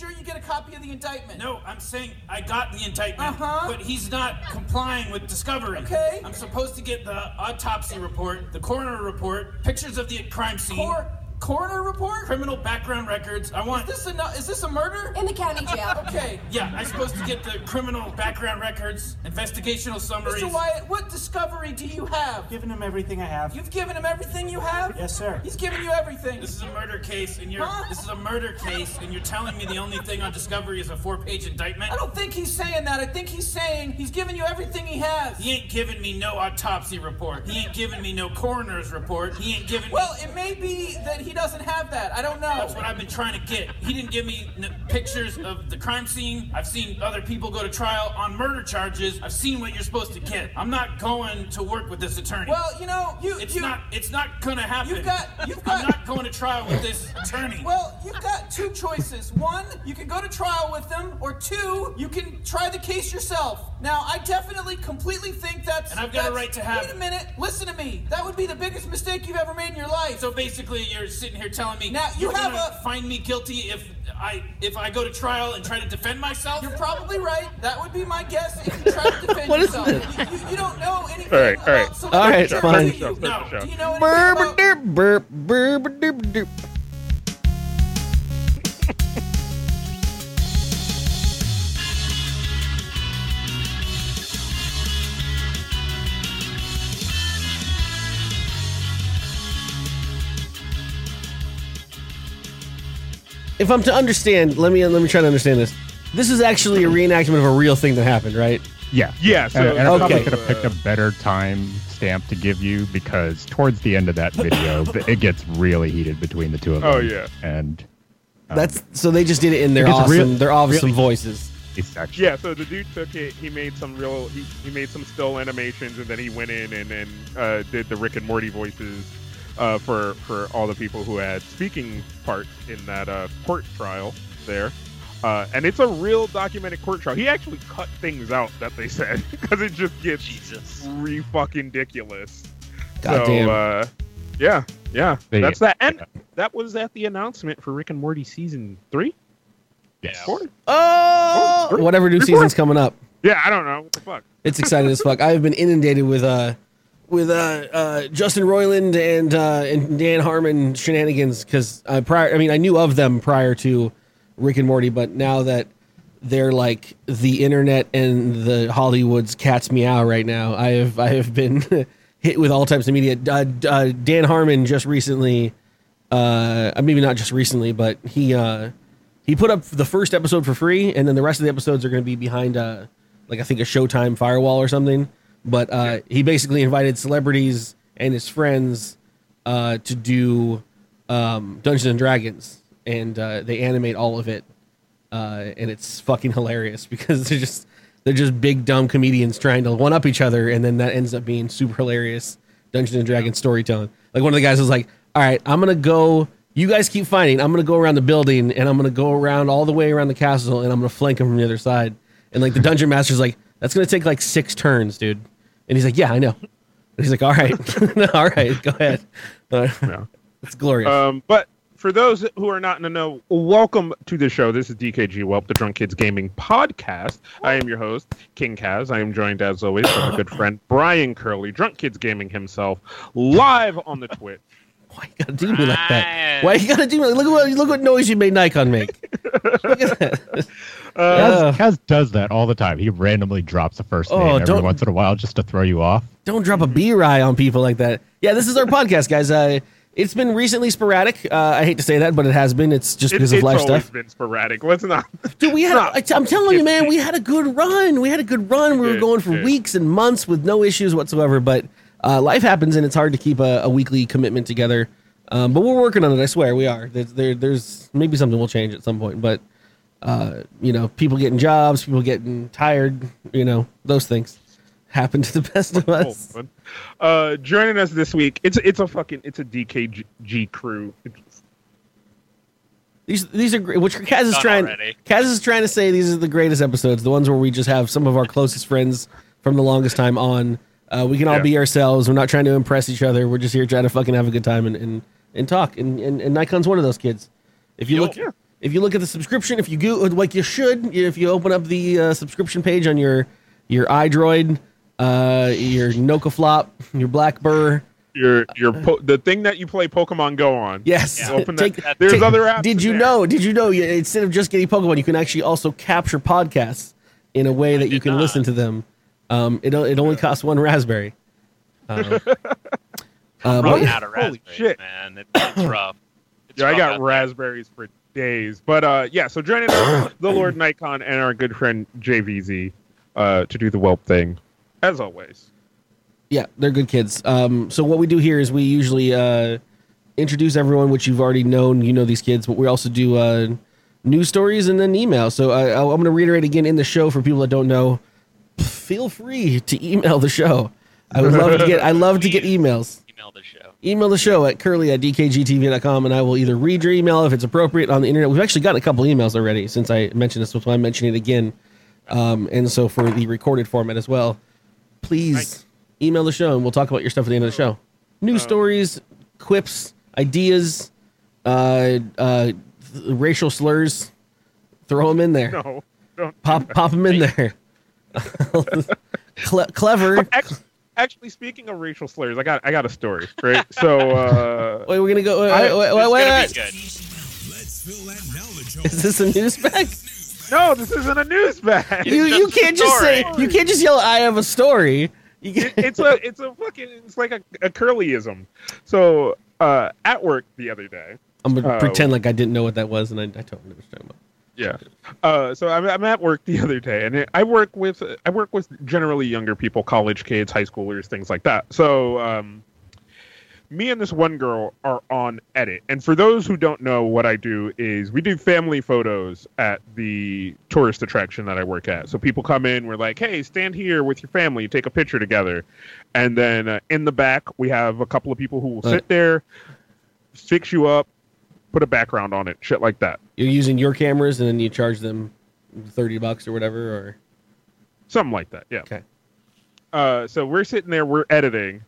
sure you get a copy of the indictment. No, I'm saying I got the indictment, but he's not complying with discovery. Okay. I'm supposed to get the autopsy report, the coroner report, pictures of the crime scene. Coroner report? Criminal background records. I want... Is this a murder? In the county jail. Okay. Yeah, I'm supposed to get the criminal background records, investigational summaries. Mr. Wyatt, what discovery do you have? I've given him everything I have. You've given him everything you have? Yes, sir. He's given you everything. This is a murder case, and you're... Huh? This is a murder case, and you're telling me the only thing on discovery is a 4-page indictment? I don't think he's saying that. I think he's saying he's given you everything he has. He ain't giving me no autopsy report. He ain't giving me no coroner's report. He ain't giving me... Well, it may be that he doesn't have that. I don't know. That's what I've been trying to get. He didn't give me pictures of the crime scene. I've seen other people go to trial on murder charges. I've seen what you're supposed to get. I'm not going to work with this attorney. Well, you know, it's not gonna happen. I'm not going to trial with this attorney. Well, you've got two choices. One, you can go to trial with them, or two, you can try the case yourself. Now, I definitely completely think that's... And I've got a right to have... Wait a minute. Listen to me. That would be the biggest mistake you've ever made in your life. So basically, you're sitting here telling me now you have a find me guilty if I go to trial and try to defend myself. You're probably right. That would be my guess. If you try to defend what yourself, is this? You don't know anything. All right, fine. Sure. No. Do you know anything about... If I'm to understand, let me try to understand this. This is actually a reenactment of a real thing that happened, right? Yeah. Yeah. So, and I probably could have picked a better time stamp to give you, because towards the end of that video, it gets really heated between the two of them. Oh yeah. And that's so they just did it in their awesome voices. Actually. Yeah, so the dude took it. He made some still animations, and then he went in and then did the Rick and Morty voices. For all the people who had speaking parts in that court trial there. And it's a real documented court trial. He actually cut things out that they said because it just gets re-fucking-diculous. Goddamn. So, yeah. That's that. And that was at the announcement for Rick and Morty Season 3? Yes. 4? Oh! 3? Whatever new season's coming up. Yeah, I don't know. What the fuck? It's exciting as fuck. I've been inundated with Justin Roiland and Dan Harmon shenanigans, because I knew of them prior to Rick and Morty, but now that they're like the internet and the Hollywood's cat's meow right now, I have been hit with all types of media. Dan Harmon just recently, maybe not just recently, but he put up the first episode for free, and then the rest of the episodes are going to be behind like I think a Showtime firewall or something. But he basically invited celebrities and his friends to do Dungeons and Dragons, and they animate all of it, and it's fucking hilarious because they're just big dumb comedians trying to one up each other, and then that ends up being super hilarious Dungeons and Dragons storytelling. Like one of the guys was like, "All right, I'm gonna go. You guys keep fighting. I'm gonna go around the building, and I'm gonna go around all the way around the castle, and I'm gonna flank them from the other side." And like the dungeon master's like, "That's gonna take like 6 turns, dude." And he's like, "Yeah, I know." And he's like, "All right, all right, go ahead." No. It's glorious. But for those who are not in the know, welcome to the show. This is DKG Welp, the Drunk Kids Gaming podcast. I am your host, kingkaz. I am joined, as always, by my good friend Brian Curley, Drunk Kids Gaming himself, live on the Twitch. Why you gotta do me like that? Why you gotta do me? Like, look what noise you made Nikon make. Look at that. Kaz does that all the time. He randomly drops a first name every once in a while just to throw you off. Don't drop a B-Rye on people like that. Yeah, this is our podcast, guys. It's been recently sporadic. I hate to say that, but it has been. It's just because of life stuff. It's always been sporadic. Let's not. Dude, I'm telling you, man, we had a good run. We were going for weeks and months with no issues whatsoever, but... life happens, and it's hard to keep a weekly commitment together. But we're working on it. I swear we are. There's maybe something will change at some point. But, people getting jobs, people getting tired, those things happen to the best of us. Joining us this week, it's a DKG crew. These are great. Which Kaz is trying to say these are the greatest episodes, the ones where we just have some of our closest friends from the longest time on. We can all be ourselves. We're not trying to impress each other. We're just here trying to fucking have a good time and talk. And Nikon's one of those kids. If you look, If you look at the subscription, if you go like you should, if you open up the subscription page on your iDroid, your Nokaflop, your Blackburr, the thing that you play Pokemon Go on. Yes. Yeah. There's other apps. Did you know? Instead of just getting Pokemon, you can actually also capture podcasts in a way that you can listen to them. It only costs one raspberry. Running out of raspberries, holy shit, man. It's rough. I got raspberries for days. But so joining us, the Thelordnikon and our good friend JVZ to do the whelp thing, as always. Yeah, they're good kids. So what we do here is we usually introduce everyone, which you've already known. You know these kids, but we also do news stories and then email. So I'm going to reiterate again in the show for people that don't know. Feel free to email the show. I would love to get. I love to get emails. Email the show. Email the show at curley@dkgtv.com, and I will either read your email if it's appropriate on the internet. We've actually gotten a couple emails already since I mentioned this. So I'm mentioning it again, and so for the recorded format as well. Please. Right. Email the show, and we'll talk about your stuff at the end of the show. News stories, quips, ideas, racial slurs. Throw them in there. No, don't pop them in there. Clever. Actually, speaking of racial slurs, I got a story. Right, so wait, we're gonna go. Wait. Let's fill that knowledge hole. Is this a news spec? No, this isn't a news bag. You can't just say. You can't just yell. I have a story. It's like a curlyism. So at work the other day, I'm gonna pretend like I didn't know what that was, and I totally know what you're talking about. Yeah. So I'm at work the other day, and I work with generally younger people, college kids, high schoolers, things like that. So me and this one girl are on edit, and for those who don't know, what I do is we do family photos at the tourist attraction that I work at. So people come in, we're like, "Hey, stand here with your family, take a picture together," and then in the back we have a couple of people who will sit there, fix you up, put a background on it, shit like that. You're using your cameras and then you charge them $30 or whatever, or something like that. Yeah. Okay. So we're sitting there, we're editing,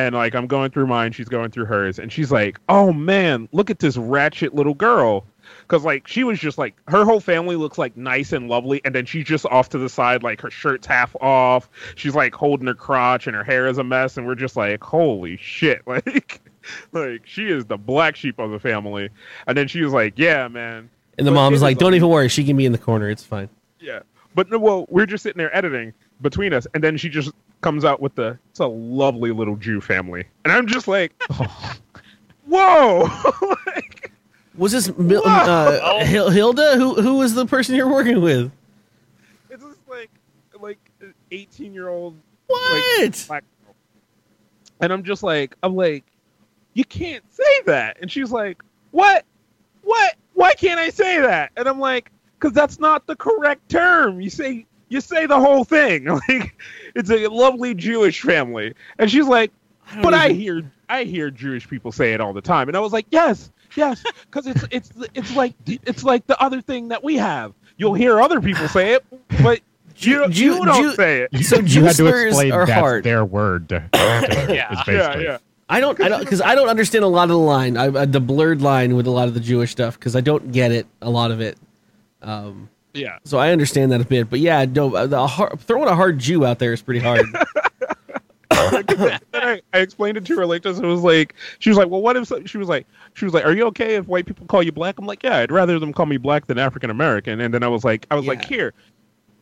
and like I'm going through mine, she's going through hers, and she's like, "Oh man, look at this ratchet little girl," because like she was just like her whole family looks like nice and lovely, and then she's just off to the side, like her shirt's half off, she's like holding her crotch, and her hair is a mess, and we're just like, "Holy shit!" Like she is the black sheep of the family. And then she was like, "Yeah, man." And the mom's like, "Don't even worry. She can be in the corner. It's fine." Yeah. But well, we're just sitting there editing between us. And then she just comes out with it's a lovely little Jew family. And I'm just like, whoa. Like, was this Hilda? Who was the person you're working with? It's just like an 18-year-old. What? Like, black girl. And I'm like, "You can't say that." And she's like, What? Why can't I say that? And I'm like, "Because that's not the correct term. You say the whole thing. Like, it's a lovely Jewish family." And she's like, I hear Jewish people say it all the time. And I was like, Yes, because it's like the other thing that we have. You'll hear other people say it, but you don't say it. So you had to explain that's hard. Their word. Yeah. I don't, because I don't understand a lot of the line, the blurred line with a lot of the Jewish stuff, because I don't get it, a lot of it. Yeah. So I understand that a bit, but yeah, no, throwing a hard Jew out there is pretty hard. Then I explained it to her like this. It was like she was like, "Well, what if?" She was like, "Are you okay if white people call you black?" I'm like, "Yeah, I'd rather them call me black than African American." And then I was like, "Here,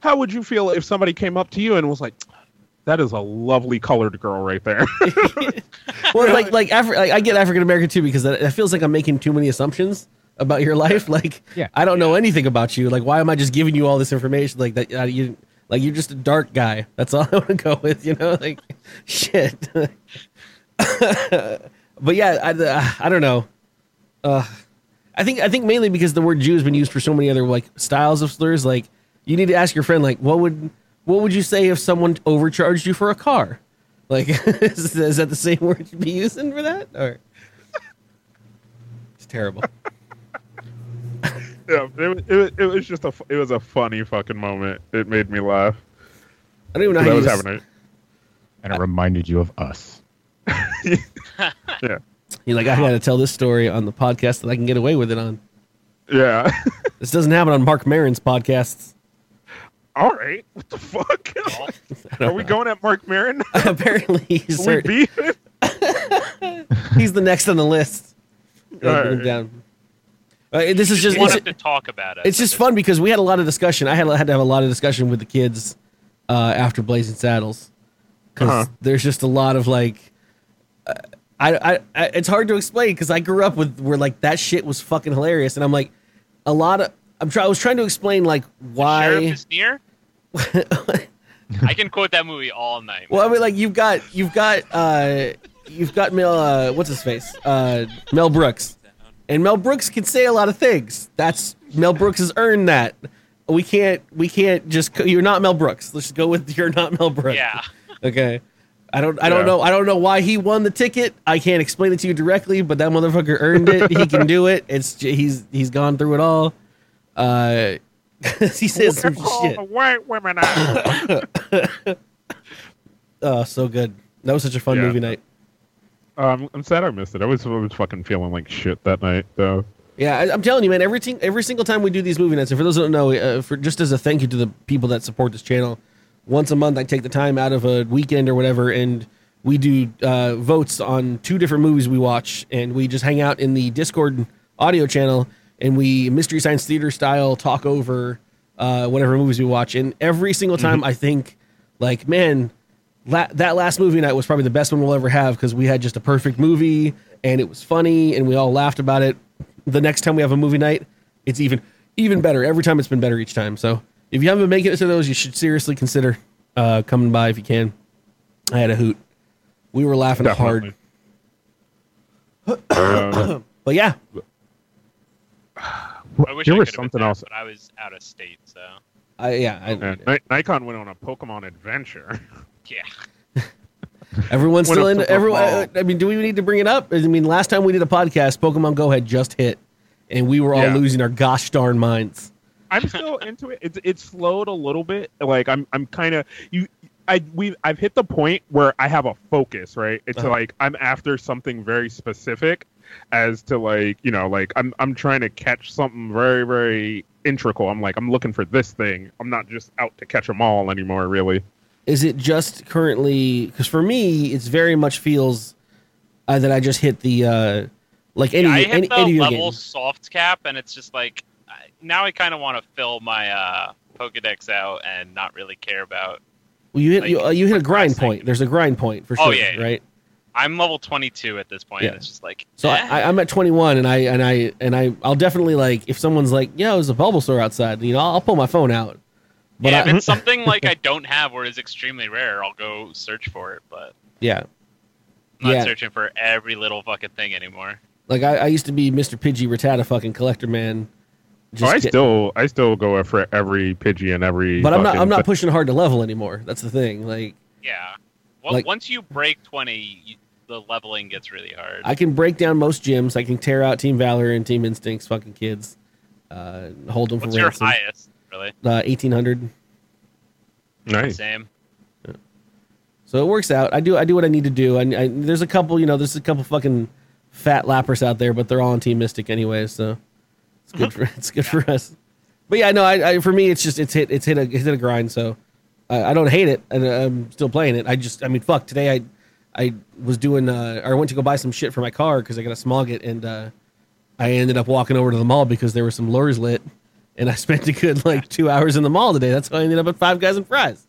how would you feel if somebody came up to you and was like, 'That is a lovely colored girl right there'?" Well, I get African American too, because that feels like I'm making too many assumptions about your life. Like, I don't know anything about you. Like, why am I just giving you all this information? Like that, you're just a dark guy. That's all I want to go with. You know, like shit. But yeah, I don't know. I think mainly because the word Jew has been used for so many other like styles of slurs. Like, you need to ask your friend, like, What would you say if someone overcharged you for a car? Like, is that the same word you'd be using for that? Or it's terrible. Yeah, it was just a funny fucking moment. It made me laugh. I don't even know how was happening. And it reminded you of us. Yeah. You're like, I got to tell this story on the podcast that I can get away with it on. Yeah. This doesn't happen on Mark Maron's podcasts. All right. What the fuck? Are we going at Mark Maron? Apparently he's he's the next on the list. Right. Down. This is just wanted to talk about it. It's just fun because we had a lot of discussion. I had to have a lot of discussion with the kids after Blazing Saddles because there's just a lot of like, I it's hard to explain because I grew up with where like that shit was fucking hilarious, and I'm like a lot of. I was trying to explain like why. The Sheriff is near? I can quote that movie all night. Man. Well, I mean, like you've got Mel. What's his face? Mel Brooks, and Mel Brooks can say a lot of things. That's Mel Brooks has earned that. We can't just. You're not Mel Brooks. Let's just go with you're not Mel Brooks. Yeah. Okay. I don't know. I don't know why he won the ticket. I can't explain it to you directly, but that motherfucker earned it. He can do it. It's he's gone through it all. He says some shit. White women out. Oh, so good. That was such a fun movie night. I'm sad I missed it. I was fucking feeling like shit that night, though. Yeah, I'm telling you, man. Every single time we do these movie nights, and for those who don't know, for just as a thank you to the people that support this channel, once a month I take the time out of a weekend or whatever, and we do votes on 2 different movies we watch, and we just hang out in the Discord audio channel. And we Mystery Science Theater style talk over whatever movies we watch. And every single time I think, like, man, that last movie night was probably the best one we'll ever have because we had just a perfect movie and it was funny and we all laughed about it. The next time we have a movie night, it's even better. Every time it's been better each time. So if you haven't been making it to those, you should seriously consider coming by if you can. I had a hoot. We were laughing hard. But yeah. I wish there was something else, but I was out of state, so. Nikon went on a Pokemon adventure. Yeah. Everyone's still in. Everyone. I mean, do we need to bring it up? I mean, last time we did a podcast, Pokemon Go had just hit, and we were all losing our gosh darn minds. I'm still into it. It slowed a little bit. Like I'm kind of I've hit the point where I have a focus, right? It's like I'm after something very specific. As to like, you know, like I'm trying to catch something very, very integral. I'm looking for this thing. I'm not just out to catch them all anymore, really. Is it just currently? Because for me, it's very much feels that I just hit the any level soft cap, and it's just like now I kind of want to fill my Pokedex out and not really care about. Well, you hit like, you hit a grind point. There's a grind point for sure, right? I'm level 22 at this point. Yeah. And it's just like I'm at 21, and I'll definitely like if someone's like, "Yo, there's a Bulbasaur outside," you know, I'll pull my phone out. But if it's something like I don't have or is extremely rare, I'll go search for it. But I'm not searching for every little fucking thing anymore. Like I used to be Mr. Pidgey Rattata fucking collector man. I still go for every Pidgey and every. But I'm not pushing hard to level anymore. That's the thing. Like well, like, once you break 20. The leveling gets really hard. I can break down most gyms. I can tear out Team Valor and Team Instinct's fucking kids. Hold them for ransom. What's your highest, really? 1,800. Nice. Same. Yeah. So it works out. I do what I need to do. I there's a couple, you know, fucking fat lappers out there, but they're all on Team Mystic anyway, so it's good for for us. But yeah, no, I for me it's just it's hit a grind, so I don't hate it, and I'm still playing it. Fuck, today I was doing, I went to go buy some shit for my car because I got to smog it, and I ended up walking over to the mall because there were some lures lit, and I spent a good, 2 hours in the mall today. That's why I ended up at Five Guys and Fries.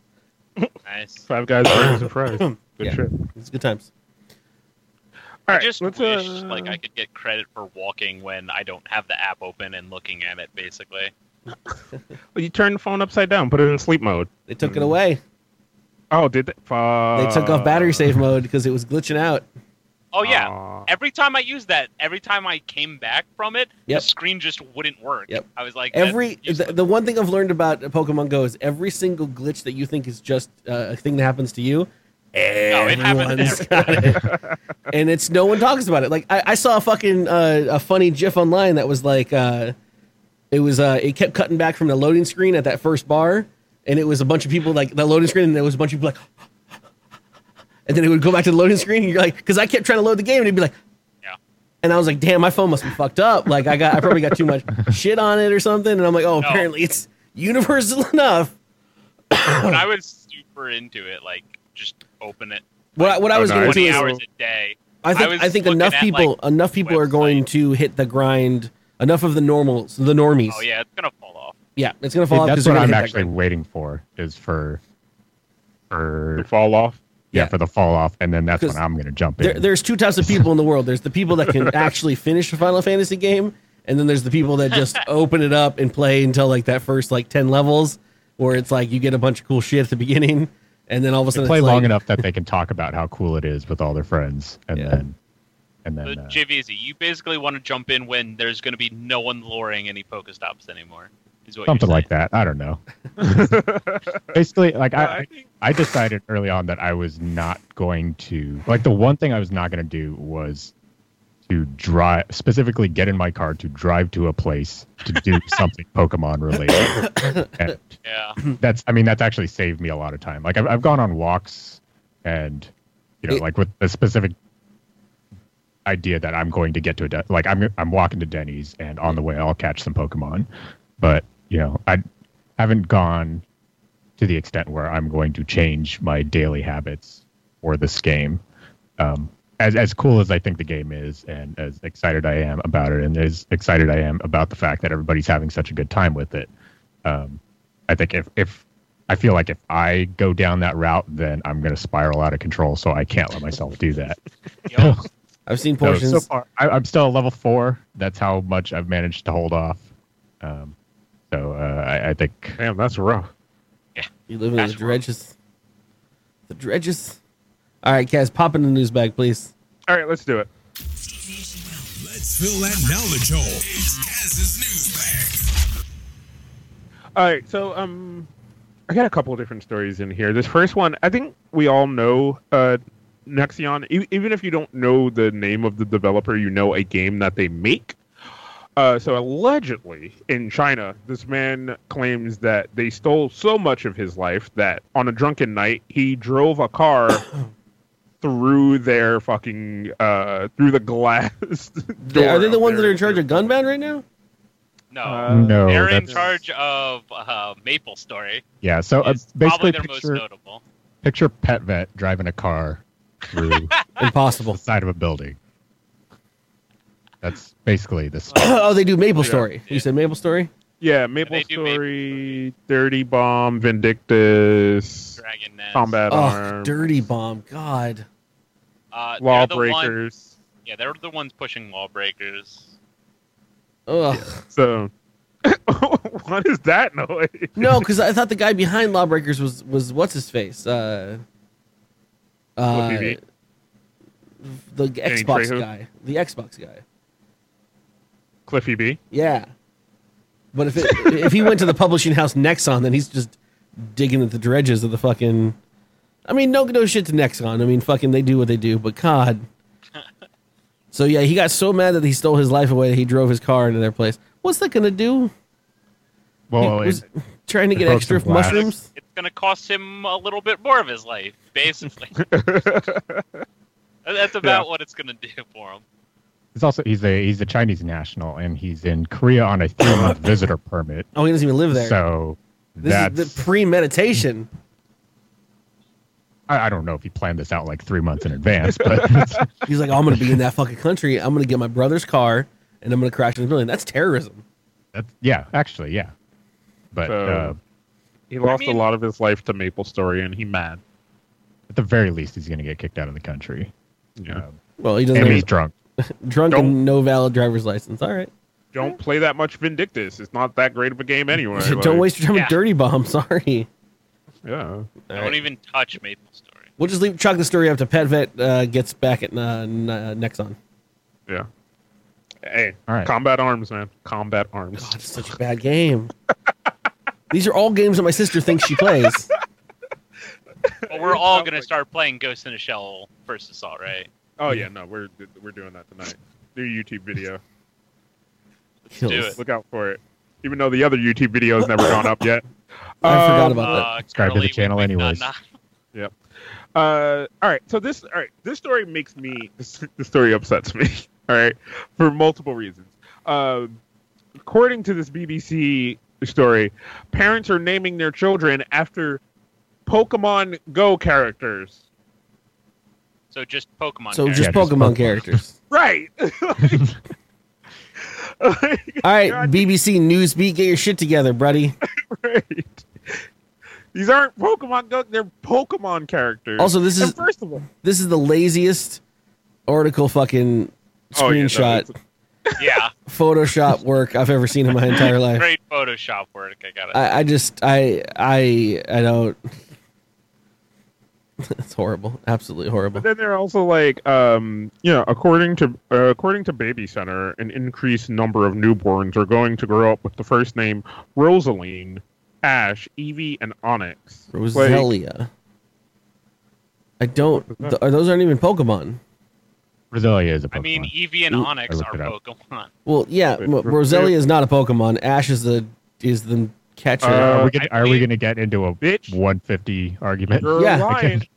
Nice. Five Guys, Burgers, and Fries. Good shit. It's good times. All right, I just wish, I could get credit for walking when I don't have the app open and looking at it, basically. Well, you turn the phone upside down, put it in sleep mode. They took it away. Oh, did they? They took off battery save mode because it was glitching out. Oh, yeah. Every time I used that, every time I came back from it, the screen just wouldn't work. Yep. I was like... The one thing I've learned about Pokemon Go is every single glitch that you think is just a thing that happens to you, everyone's got it. And it's no one talks about it. Like, I saw a fucking a funny GIF online that was like... it kept cutting back from the loading screen at that first bar. And it was a bunch of people like the loading screen, and there was a bunch of people like, and then it would go back to the loading screen. And you're like, because I kept trying to load the game, and it'd be like, And I was like, damn, my phone must be fucked up. Like I probably got too much shit on it or something. And I'm like, oh, apparently it's universal enough. When I was super into it, like just open it. Like, what I was going to do is 20 hours a day. I think enough people are going to hit the grind. Enough of the normies. Oh yeah, it's gonna fall off. Yeah, it's gonna fall off. That's what I'm actually waiting for. Is for the fall off. Yeah, for the fall off, and then that's when I'm gonna jump in. There's two types of people in the world. There's the people that can actually finish a Final Fantasy game, and then there's the people that just open it up and play until like that first like 10 levels, where it's like you get a bunch of cool shit at the beginning. And then all of a sudden, they play long enough that they can talk about how cool it is with all their friends, and then. So, JVZ, you basically want to jump in when there's going to be no one luring any Pokestops anymore. Is what something like that. I don't know. Basically, like I decided early on that I was not going to. Like the one thing I was not going to do was to drive, specifically get in my car to drive to a place to do something Pokemon related. And that's actually saved me a lot of time. Like I've gone on walks and, you know, like with the specific idea that I'm going to get to I'm walking to Denny's and on the way I'll catch some Pokemon. But, you know, I haven't gone to the extent where I'm going to change my daily habits for this game. As cool as I think the game is, and as excited I am about it, and as excited I am about the fact that everybody's having such a good time with it, I think if I go down that route, then I'm going to spiral out of control. So I can't let myself do that. I've seen portions. So far, I'm still at level 4. That's how much I've managed to hold off. I think. Damn, that's rough. Yeah, you live in the dredges. The dredges. All right, Kaz, pop in the news bag, please. All right, let's do it. Let's fill that knowledge hole. It's Kaz's news bag. All right, so I got a couple of different stories in here. This first one, I think we all know Nexon. Even if you don't know the name of the developer, you know a game that they make. So allegedly, in China, this man claims that they stole so much of his life that on a drunken night, he drove a car through their fucking, through the glass door. Are they the ones that are in charge of gun ban right now? No. No. They're in charge of Maple Story. Yeah, so basically picture, most notable. Picture Pet Vet driving a car through the side of a building. That's basically the story. Oh, they do Maple Story. Yeah. You said Maple Story? Yeah, Maple Story, Dirty Bomb, Vindictus, Dragon Nest. Combat Arms. Dirty Bomb, God. LawBreakers. They're the ones pushing LawBreakers. Ugh. Yeah, so, what is that noise? No, because I thought the guy behind LawBreakers was what's his face? The Xbox guy. The Xbox guy. Cliffy B. Yeah, but if he went to the publishing house Nexon, then he's just digging at the dredges of the fucking. I mean, no shit to Nexon. I mean, fucking, they do what they do. But God. So yeah, he got so mad that he stole his life away that he drove his car into their place. What's that gonna do? Well, he was trying to get extra mushrooms. It's gonna cost him a little bit more of his life, basically. That's about what it's gonna do for him. It's also he's a Chinese national, and he's in Korea on a 3-month visitor permit. Oh, he doesn't even live there. So this is the premeditation. I don't know if he planned this out like 3 months in advance, but he's like, I'm going to be in that fucking country. I'm going to get my brother's car, and I'm going to crash into the building. That's terrorism. Actually, yeah. But so, he lost a lot of his life to Maple Story, and he's mad. At the very least, he's going to get kicked out of the country. Yeah. Well, he doesn't. And he's drunk. Drunk and no valid driver's license. All right. Don't play that much Vindictus. It's not that great of a game anyway. Don't waste your time with Dirty Bomb. Sorry. Yeah. Don't even touch Maple Story. We'll just chalk the story up to Pet Vet gets back at Nexon. Yeah. Hey. All right. Combat Arms, man. Combat Arms. God, it's such a bad game. These are all games that my sister thinks she plays. Well, we're all going to start playing Ghost in a Shell First Assault, right? Oh yeah, no, we're doing that tonight. New YouTube video. Let's do it. Look out for it. Even though the other YouTube video has never gone up yet. I forgot about that. Subscribe to the channel, anyways. Yep. All right. So this story upsets me. all right, for multiple reasons. According to this BBC story, parents are naming their children after Pokemon Go characters. So just Pokemon. So just Pokemon characters. Right. All right, BBC Newsbeat, get your shit together, buddy. Right. These aren't Pokemon Go; they're Pokemon characters. Also, this is first of all, this is the laziest article fucking screenshot. Oh, yeah. Photoshop work I've ever seen in my entire life. Great Photoshop work, I gotta say. I don't. It's horrible, absolutely horrible. But then they're also like, according to Baby Center, an increased number of newborns are going to grow up with the first name Rosaline, Ash, Eevee, and Onyx. Roselia. Like, those aren't even Pokemon. Roselia is a Pokemon. I mean, Eevee and Onyx are Pokemon. Well, yeah, Roselia is not a Pokemon. Ash is the catcher. Are we going to get into a 150 argument? You're lying,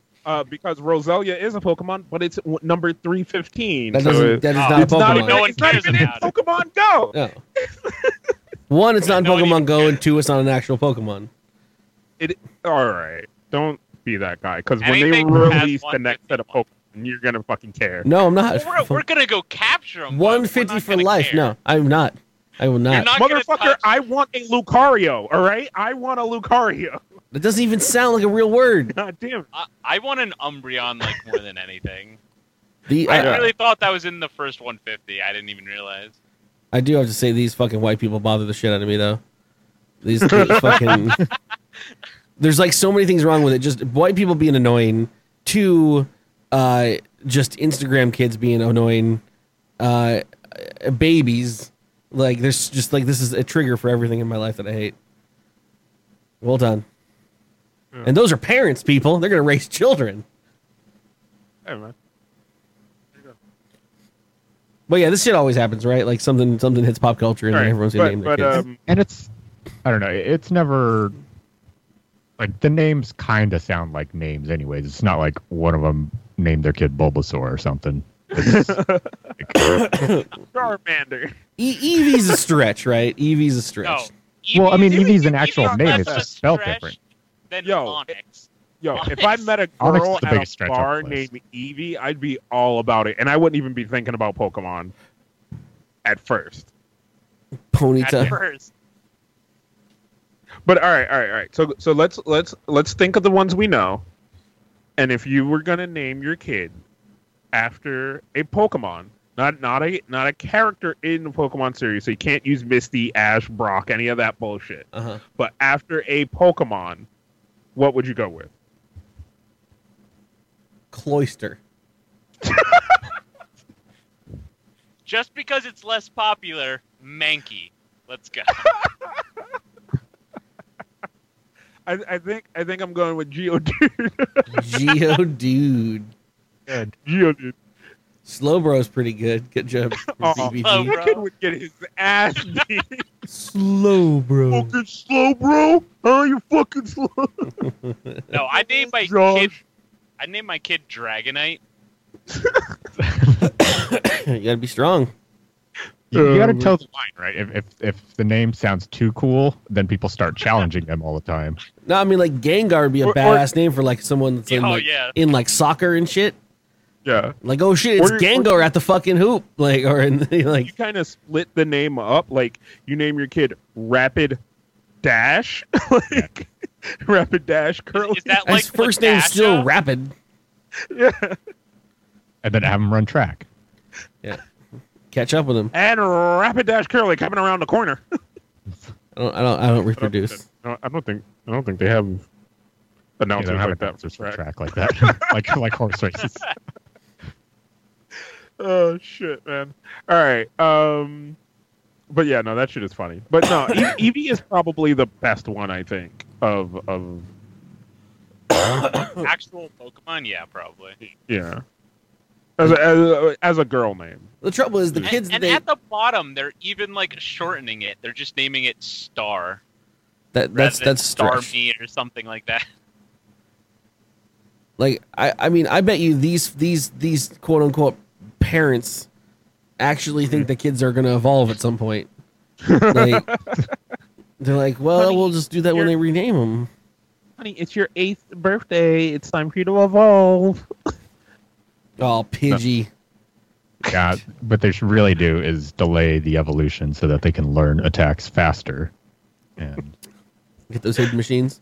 because Roselia is a Pokemon, but it's number 315. That is not a Pokemon. No one cares about it. Pokemon Go. No. One, it's not Pokemon Go, and two, it's not an actual Pokemon. All right, don't be that guy, because when they release the next set of Pokemon, you're going to fucking care. No, I'm not. We're going to go capture them. 150 for life. Care. No, I'm not. I will not. Motherfucker, I want a Lucario, all right? I want a Lucario. That doesn't even sound like a real word. God damn it. I want an Umbreon, like, more than anything. I really thought that was in the first 150. I didn't even realize. I do have to say, these fucking white people bother the shit out of me, though. These fucking... There's, like, so many things wrong with it. Just white people being annoying. Two, just Instagram kids being annoying. Babies... Like, there's just, like, this is a trigger for everything in my life that I hate. Well done. Yeah. And those are parents, people. They're going to raise children. Hey, man. There you go. But, yeah, this shit always happens, right? Like, something hits pop culture and then everyone's going to name their kids. And it's, I don't know, it's never, like, the names kind of sound like names anyways. It's not like one of them named their kid Bulbasaur or something. Charmander. Eevee's a stretch, right? Eevee's a stretch. No. Well, I mean, Eevee's an actual name. It's just spelled different. Onyx. If I met a girl at a bar named Eevee, I'd be all about it. And I wouldn't even be thinking about Pokemon at first. Ponyta. At first. But all right. So let's think of the ones we know. And if you were gonna name your kid after a Pokemon, not a character in the Pokemon series, so you can't use Misty, Ash, Brock, any of that bullshit. Uh-huh. But after a Pokemon, what would you go with? Cloyster. Just because it's less popular, Mankey. Let's go. I think I'm going with Geodude. Geodude. Good. Geodude. Slowbro's pretty good. Good job. That kid would get his ass beat. Slowbro. Fucking Slowbro? Oh, you fucking slow. No, I named my kid Dragonite. You gotta be strong. You gotta toe the line, right? If the name sounds too cool, then people start challenging them all the time. No, I mean, like, Gengar would be a badass name for, like, someone that's in soccer and shit. Yeah. Like, oh shit, it's Gengar at the fucking hoop. Like, or in, like. You kind of split the name up. Like, you name your kid Rapid Dash. Like, yeah. Rapid Dash Curley. Is that like his first name's still Rapid. Yeah. And then have him run track. Yeah. Catch up with him. And Rapid Dash Curley coming around the corner. I don't reproduce. I don't think they have announcers like that for track like that. like horse races. Oh shit, man. All right. But yeah, no, that shit is funny. But no, Eevee is probably the best one, I think, of actual Pokemon. Yeah, probably. Yeah. As a girl name. The trouble is the kids. And at the bottom, they're even like shortening it. They're just naming it Star. That's Star Me or something like that. Like I mean, I bet you these quote unquote parents actually think the kids are going to evolve at some point. Like, they're like, well, honey, we'll just do that when they rename them. Honey, it's your 8th birthday. It's time for you to evolve. Oh, Pidgey. Yeah, what they should really do is delay the evolution so that they can learn attacks faster. And get those hidden machines.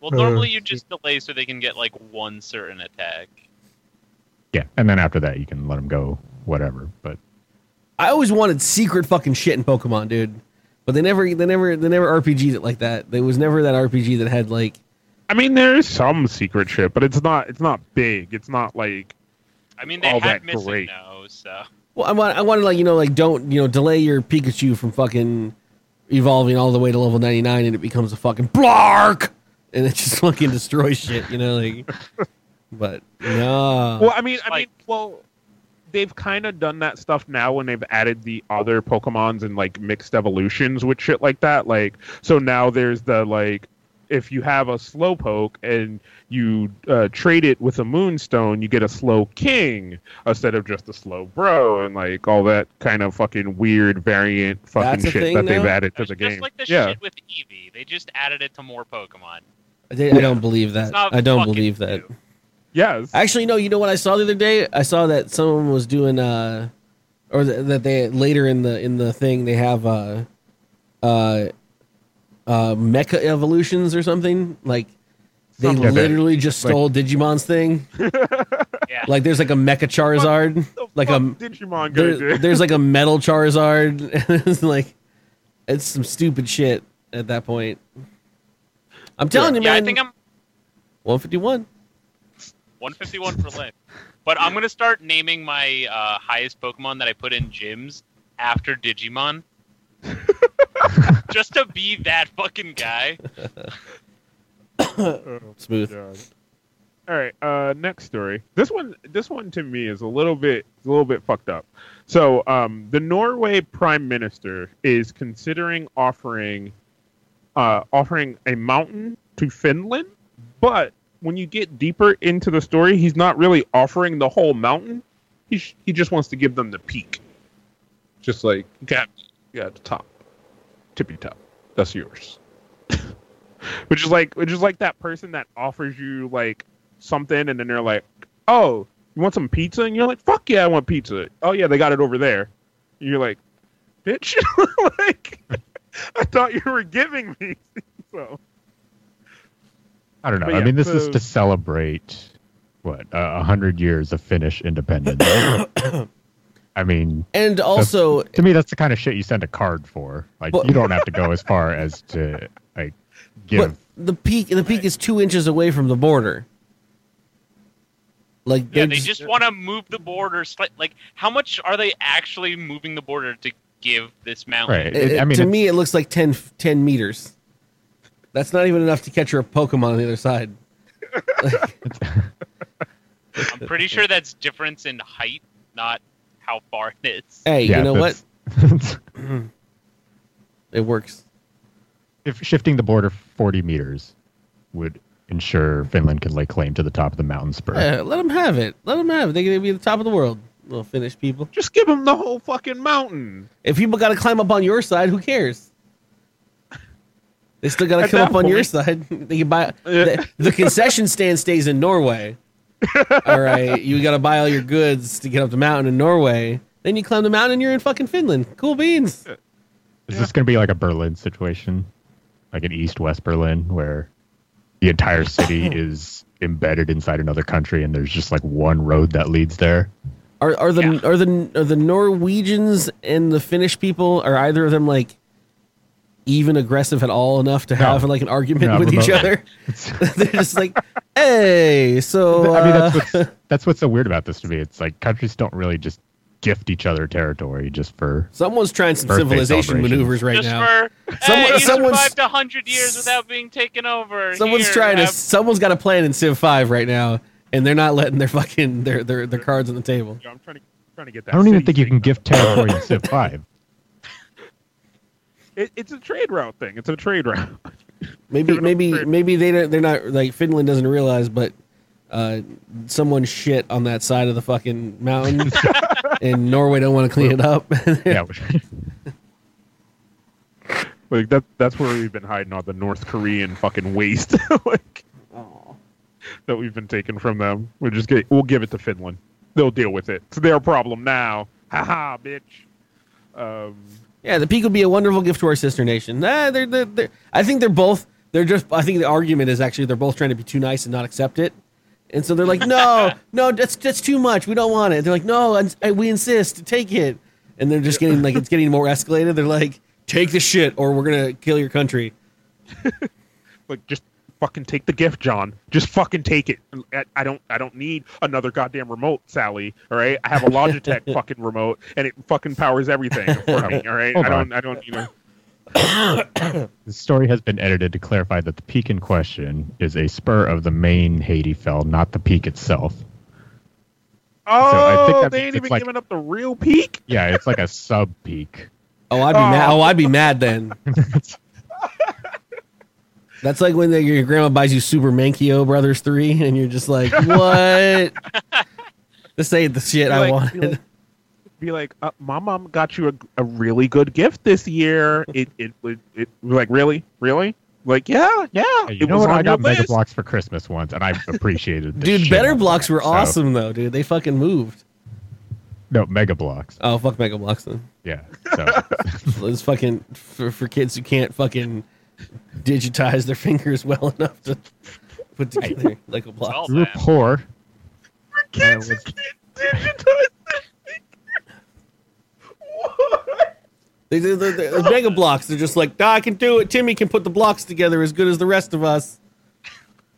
Well, normally you just delay so they can get, like, one certain attack. Yeah, and then after that you can let them go, whatever. But I always wanted secret fucking shit in Pokemon, dude. But they never RPG'd it like that. There was never that RPG that had, like... I mean, there is some secret shit, but it's not big. It's not, like... I mean, they had missing now, so... Well, I wanted, like, you know, like, don't, you know, delay your Pikachu from fucking evolving all the way to level 99 and it becomes a fucking Blark! And it just fucking destroys shit, you know, like... But, no. Well, I mean, they've kind of done that stuff now when they've added the other Pokemons and, like, mixed evolutions with shit like that. Like, so now there's the, like... If you have a Slowpoke and you trade it with a Moonstone, you get a Slow King instead of just a Slowbro, and like all that kind of fucking weird variant fucking shit that they've added to the game. Just like the shit with Eevee, they just added it to more Pokemon. I don't believe that. I don't believe that. Yes. Actually, no. You know what I saw the other day? I saw that someone was doing, or that they later in the thing they have mecha evolutions or something. Like they literally just stole Digimon's thing. Yeah. Like there's like a mecha Charizard, like a Digimon there's like a metal Charizard. It's like it's some stupid shit at that point. I'm telling you, man. I think I'm 151. 151 for life. But I'm gonna start naming my highest Pokemon that I put in gyms after Digimon. Just to be that fucking guy. Smooth. God. All right, next story. This one to me is a little bit fucked up. So, the Norway Prime Minister is considering offering a mountain to Finland, but when you get deeper into the story, he's not really offering the whole mountain. He just wants to give them the peak. Just like the top. Tippy top, that's yours. which is like that person that offers you like something, and then they're like, "Oh, you want some pizza?" And you're like, "Fuck yeah, I want pizza." Oh yeah, they got it over there. And you're like, "Bitch, like I thought you were giving me." So I don't know. Yeah, I mean, this is to celebrate 100 years of Finnish independence. I mean, and also to me, that's the kind of shit you send a card for. Like, you don't have to go as far as to like give. But the peak is 2 inches away from the border. Like, they just want to move the border. Like, how much are they actually moving the border to give this mountain? Right. To me, it looks like 10 meters. That's not even enough to catch your Pokemon on the other side. Like, I'm pretty sure that's difference in height, not how far it is. Hey, yeah, you know what? It works. If shifting the border 40 meters would ensure Finland could lay claim to the top of the mountain spur. Yeah, let them have it. They're going to be at the top of the world, little Finnish people. Just give them the whole fucking mountain. If people got to climb up on your side, who cares? They still got to come up on your side. They can buy the concession stand stays in Norway. All right, you gotta buy all your goods to get up the mountain in Norway. Then you climb the mountain, and you're in fucking Finland. Cool beans. Is this gonna be like a Berlin situation, like an East-West Berlin, where the entire city is embedded inside another country, and there's just like one road that leads there? Are the Norwegians and the Finnish people, are either of them like even aggressive at all enough to have like an argument with remotely. Each other? They're just like, hey, so... I mean, that's what's so weird about this to me. It's like countries don't really just gift each other territory just for... Someone's trying some civilization maneuvers right just now. Just for, hey, you survived 100 years without being taken over. Someone's got a plan in Civ 5 right now, and they're not letting their fucking their cards on the table. Yeah, I'm trying to get that. I don't even think you can gift territory in Civ 5. It's a trade route thing. It's a trade route. Maybe they're not like Finland doesn't realize, but someone shit on that side of the fucking mountain and Norway don't want to clean it up. Yeah. Like that's where we've been hiding all the North Korean fucking waste that we've been taking from them. We'll give it to Finland. They'll deal with it. It's their problem now. Ha ha, bitch. Yeah, the peak would be a wonderful gift to our sister nation. I think they're both. They're just. I think the argument is actually they're both trying to be too nice and not accept it, and so they're like, no, that's too much. We don't want it. And they're like, no, we insist. Take it. And they're just getting like it's getting more escalated. They're like, take the shit, or we're gonna kill your country. Like just fucking take the gift, John. Just fucking take it. I don't need another goddamn remote, Sally. All right, I have a Logitech fucking remote, and it fucking powers everything for me. All right, I don't. You know. The story has been edited to clarify that the peak in question is a spur of the main Haideyfell, not the peak itself. Oh, so I think that they ain't even giving up the real peak. Yeah, it's like a sub peak. Oh, I'd be mad. Oh, I'd be mad then. That's like when your grandma buys you Super Mankyo Brothers 3, and you're just like, "What? This ain't the shit I wanted." Be like, "My mom got you a really good gift this year." It like really, like yeah. You know what? I got Mega Bloks for Christmas once, and I appreciated. Dude, Better Bloks were awesome though, dude. They fucking moved. No, Mega Bloks. Oh, fuck Mega Bloks then. Yeah. So. It's fucking for kids who can't fucking digitize their fingers well enough to put together like a block. We were poor. For kids who can't digitize their fingers. What? They're Mega Bloks. They're just like, I can do it. Timmy can put the blocks together as good as the rest of us.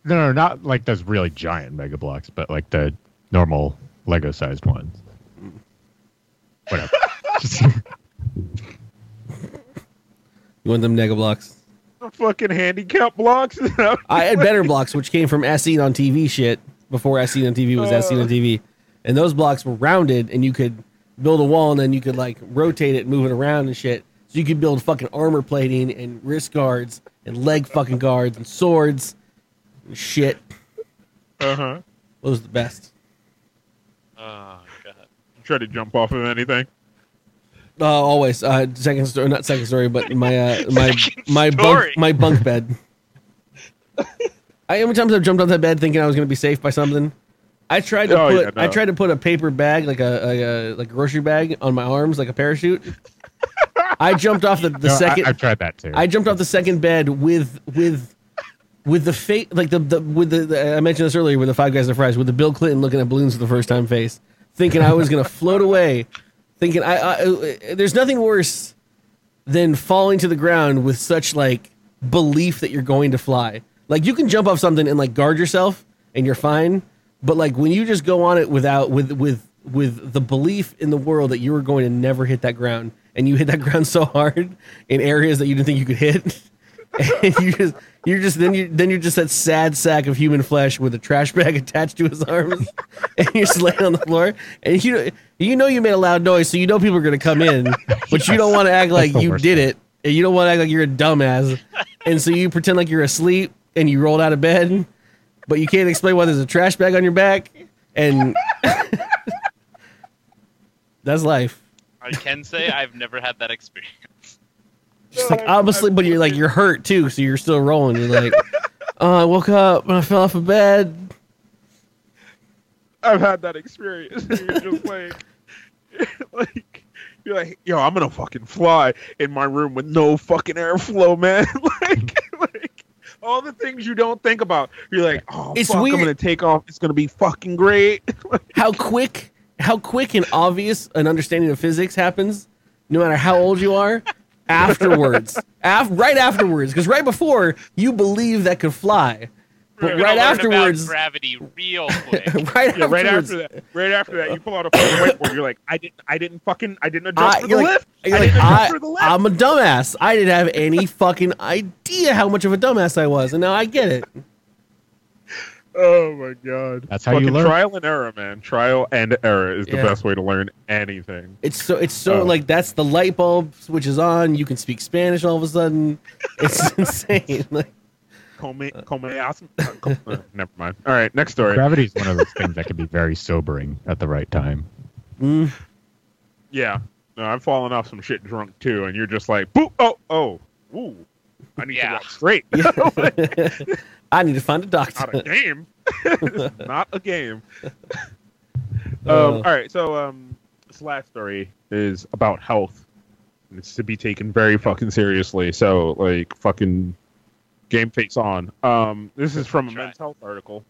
No, not like those really giant Mega Bloks, but like the normal Lego-sized ones. Whatever. You want them Mega Bloks? The fucking handicap blocks. I had Better Bloks, which came from SE on TV shit before SE on TV was SE on TV, and those blocks were rounded, and you could build a wall, and then you could like rotate it, move it around, and shit. So you could build fucking armor plating and wrist guards and leg fucking guards and swords and shit. Those were the best. Try to jump off of anything. Always. Second story, not second story, but my bunk bed. How many times I've jumped off that bed thinking I was going to be safe by something? I tried to put a paper bag, like a grocery bag, on my arms like a parachute. I jumped off the second. I've tried that too. I jumped off the second bed with the fate, like the I mentioned this earlier with the Five Guys and Fries, with the Bill Clinton looking at balloons for the first time face. Thinking I was going to float away, thinking I there's nothing worse than falling to the ground with such like belief that you're going to fly. Like you can jump off something and like guard yourself and you're fine. But like when you just go on it with the belief in the world that you were going to never hit that ground, and you hit that ground so hard in areas that you didn't think you could hit. And you're just that sad sack of human flesh with a trash bag attached to his arms, and you're just laying on the floor. And you know you made a loud noise, so you know people are going to come in, but you don't want to act like you did it, and you don't want to act like you're a dumbass, and so you pretend like you're asleep and you rolled out of bed, but you can't explain why there's a trash bag on your back, and that's life. I can say I've never had that experience. Just like obviously, but you're like you're hurt too, so you're still rolling. You're like, I woke up and I fell off of bed. I've had that experience. You're just like you're like, yo, I'm gonna fucking fly in my room with no fucking airflow, man. like all the things you don't think about. You're like, oh, it's fuck, weird. I'm gonna take off. It's gonna be fucking great. How quick and obvious an understanding of physics happens, no matter how old you are. Right afterwards, because right before you believe that could fly, but right afterwards, about gravity real quick. Right after that, you pull out a whiteboard. You're like, I didn't adjust for the lift. I'm a dumbass. I didn't have any fucking idea how much of a dumbass I was, and now I get it. Oh my god, that's how you learn. Trial and error, man. Trial and error is the best way to learn anything. It's so like that's the light bulb switch is on. You can speak Spanish all of a sudden. It's insane. Like, never mind. All right, next story. Gravity is one of those things that can be very sobering at the right time. Mm. Yeah. No, I've fallen off some shit drunk, too, and you're just like, boop, oh, ooh. I need to walk straight. I need to find a doctor. Not a game. Not a game. All right, so this last story is about health. It's to be taken very fucking seriously. So, like, fucking game face on. This is from a men's health article.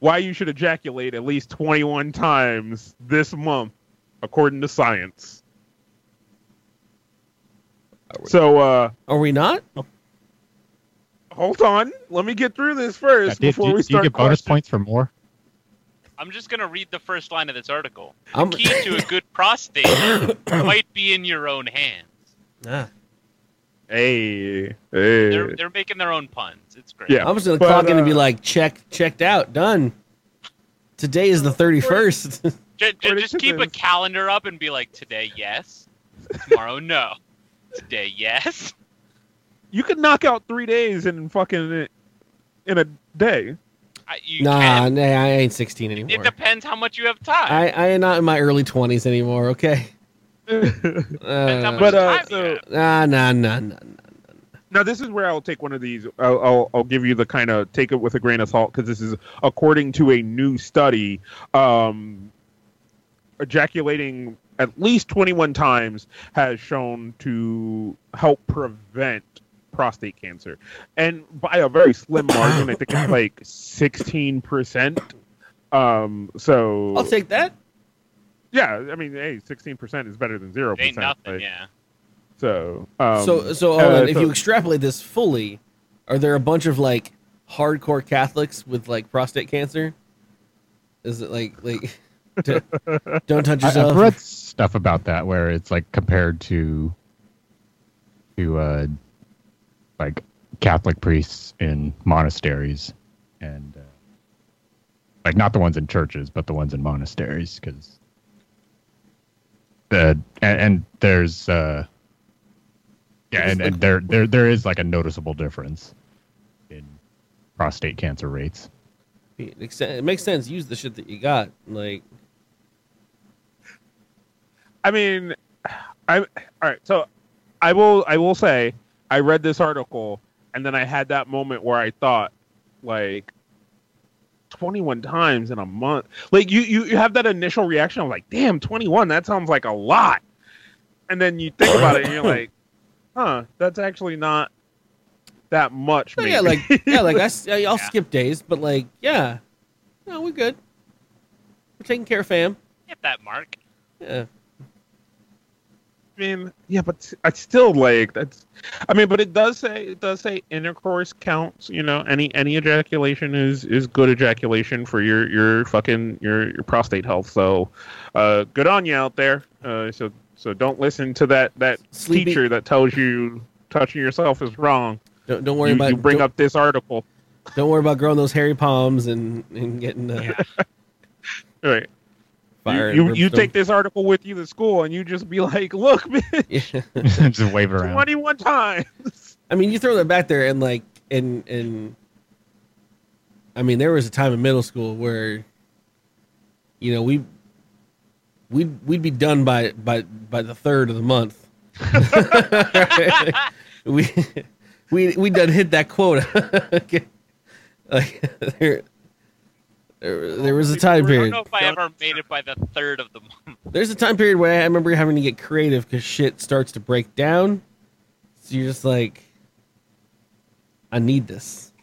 Why you should ejaculate at least 21 times this month, according to science. Are we not? Hold on. Let me get through this first before we start. Do you get bonus points for more? I'm just going to read the first line of this article. The key to a good prostate might be in your own hands. Hey. They're making their own puns. It's great. Yeah. I'm just going to clock in and be like, checked out, done. Today is the 31st. Just keep a calendar up and be like, today, yes. Tomorrow, no. Today, yes. You could knock out 3 days in a day. I ain't 16 anymore. It depends how much you have time. I am not in my early 20s anymore, okay? Now, this is where I'll take one of these. I'll give you the kind of take it with a grain of salt, because this is according to a new study. Ejaculating at least 21 times has shown to help prevent prostate cancer, and by a very slim margin. I think it's like 16%. So I'll take that. Yeah, I mean, hey, 16% is better than 0%. Ain't nothing, like, yeah. So, if you extrapolate this fully, are there a bunch of like hardcore Catholics with like prostate cancer? Is it like don't touch yourself? I've read stuff about that where it's like compared to like Catholic priests in monasteries, and like not the ones in churches, but the ones in monasteries, because there's there is like a noticeable difference in prostate cancer rates. It makes sense. Use the shit that you got. Like, I mean, all right. So I will say, I read this article, and then I had that moment where I thought, like, 21 times in a month. Like, you have that initial reaction of, like, damn, 21, that sounds like a lot. And then you think about it, and you're like, huh, that's actually not that much, maybe. Yeah, I'll skip days, but, like, yeah. No, we're good. We're taking care of fam. Hit that mark. Yeah. I mean, yeah, but I still like that's. I mean, but it does say intercourse counts. You know, any ejaculation is good ejaculation for your fucking your prostate health. So, good on you out there. So don't listen to that sleepy teacher that tells you touching yourself is wrong. Don't worry about. You bring up this article. Don't worry about growing those hairy palms and getting. All right. You take this article with you to school, and you just be like, "Look, bitch, yeah. Just wave around 21 times." I mean, you throw that back there, and like, and I mean, there was a time in middle school where, you know, we'd be done by the third of the month. we done hit that quota. Okay. Like, There was a time period. I don't know if I ever made it by the third of the month. There's a time period where I remember having to get creative because shit starts to break down. So you're just like, I need this.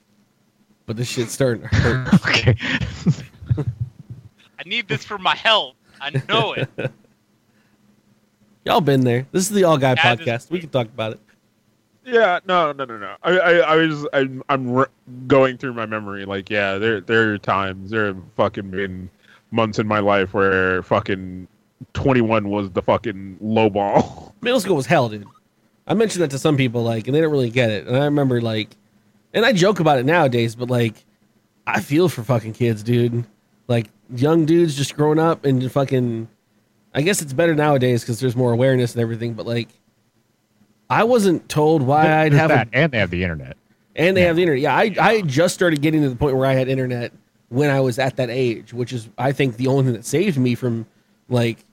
But this shit's starting to hurt. Okay. I need this for my health. I know it. Y'all been there. This is the All Guy podcast. We can talk about it. Yeah, no. I'm going through my memory. Like, yeah, there are times, there have fucking been months in my life where fucking 21 was the fucking low ball. Middle school was hell, dude. I mentioned that to some people, like, and they don't really get it. And I remember, like, and I joke about it nowadays, but like, I feel for fucking kids, dude. Like, young dudes just growing up and fucking. I guess it's better nowadays because there's more awareness and everything, but like. I wasn't told why I'd have that. And they have the internet. Yeah, I just started getting to the point where I had internet when I was at that age, which is, I think, the only thing that saved me from, like,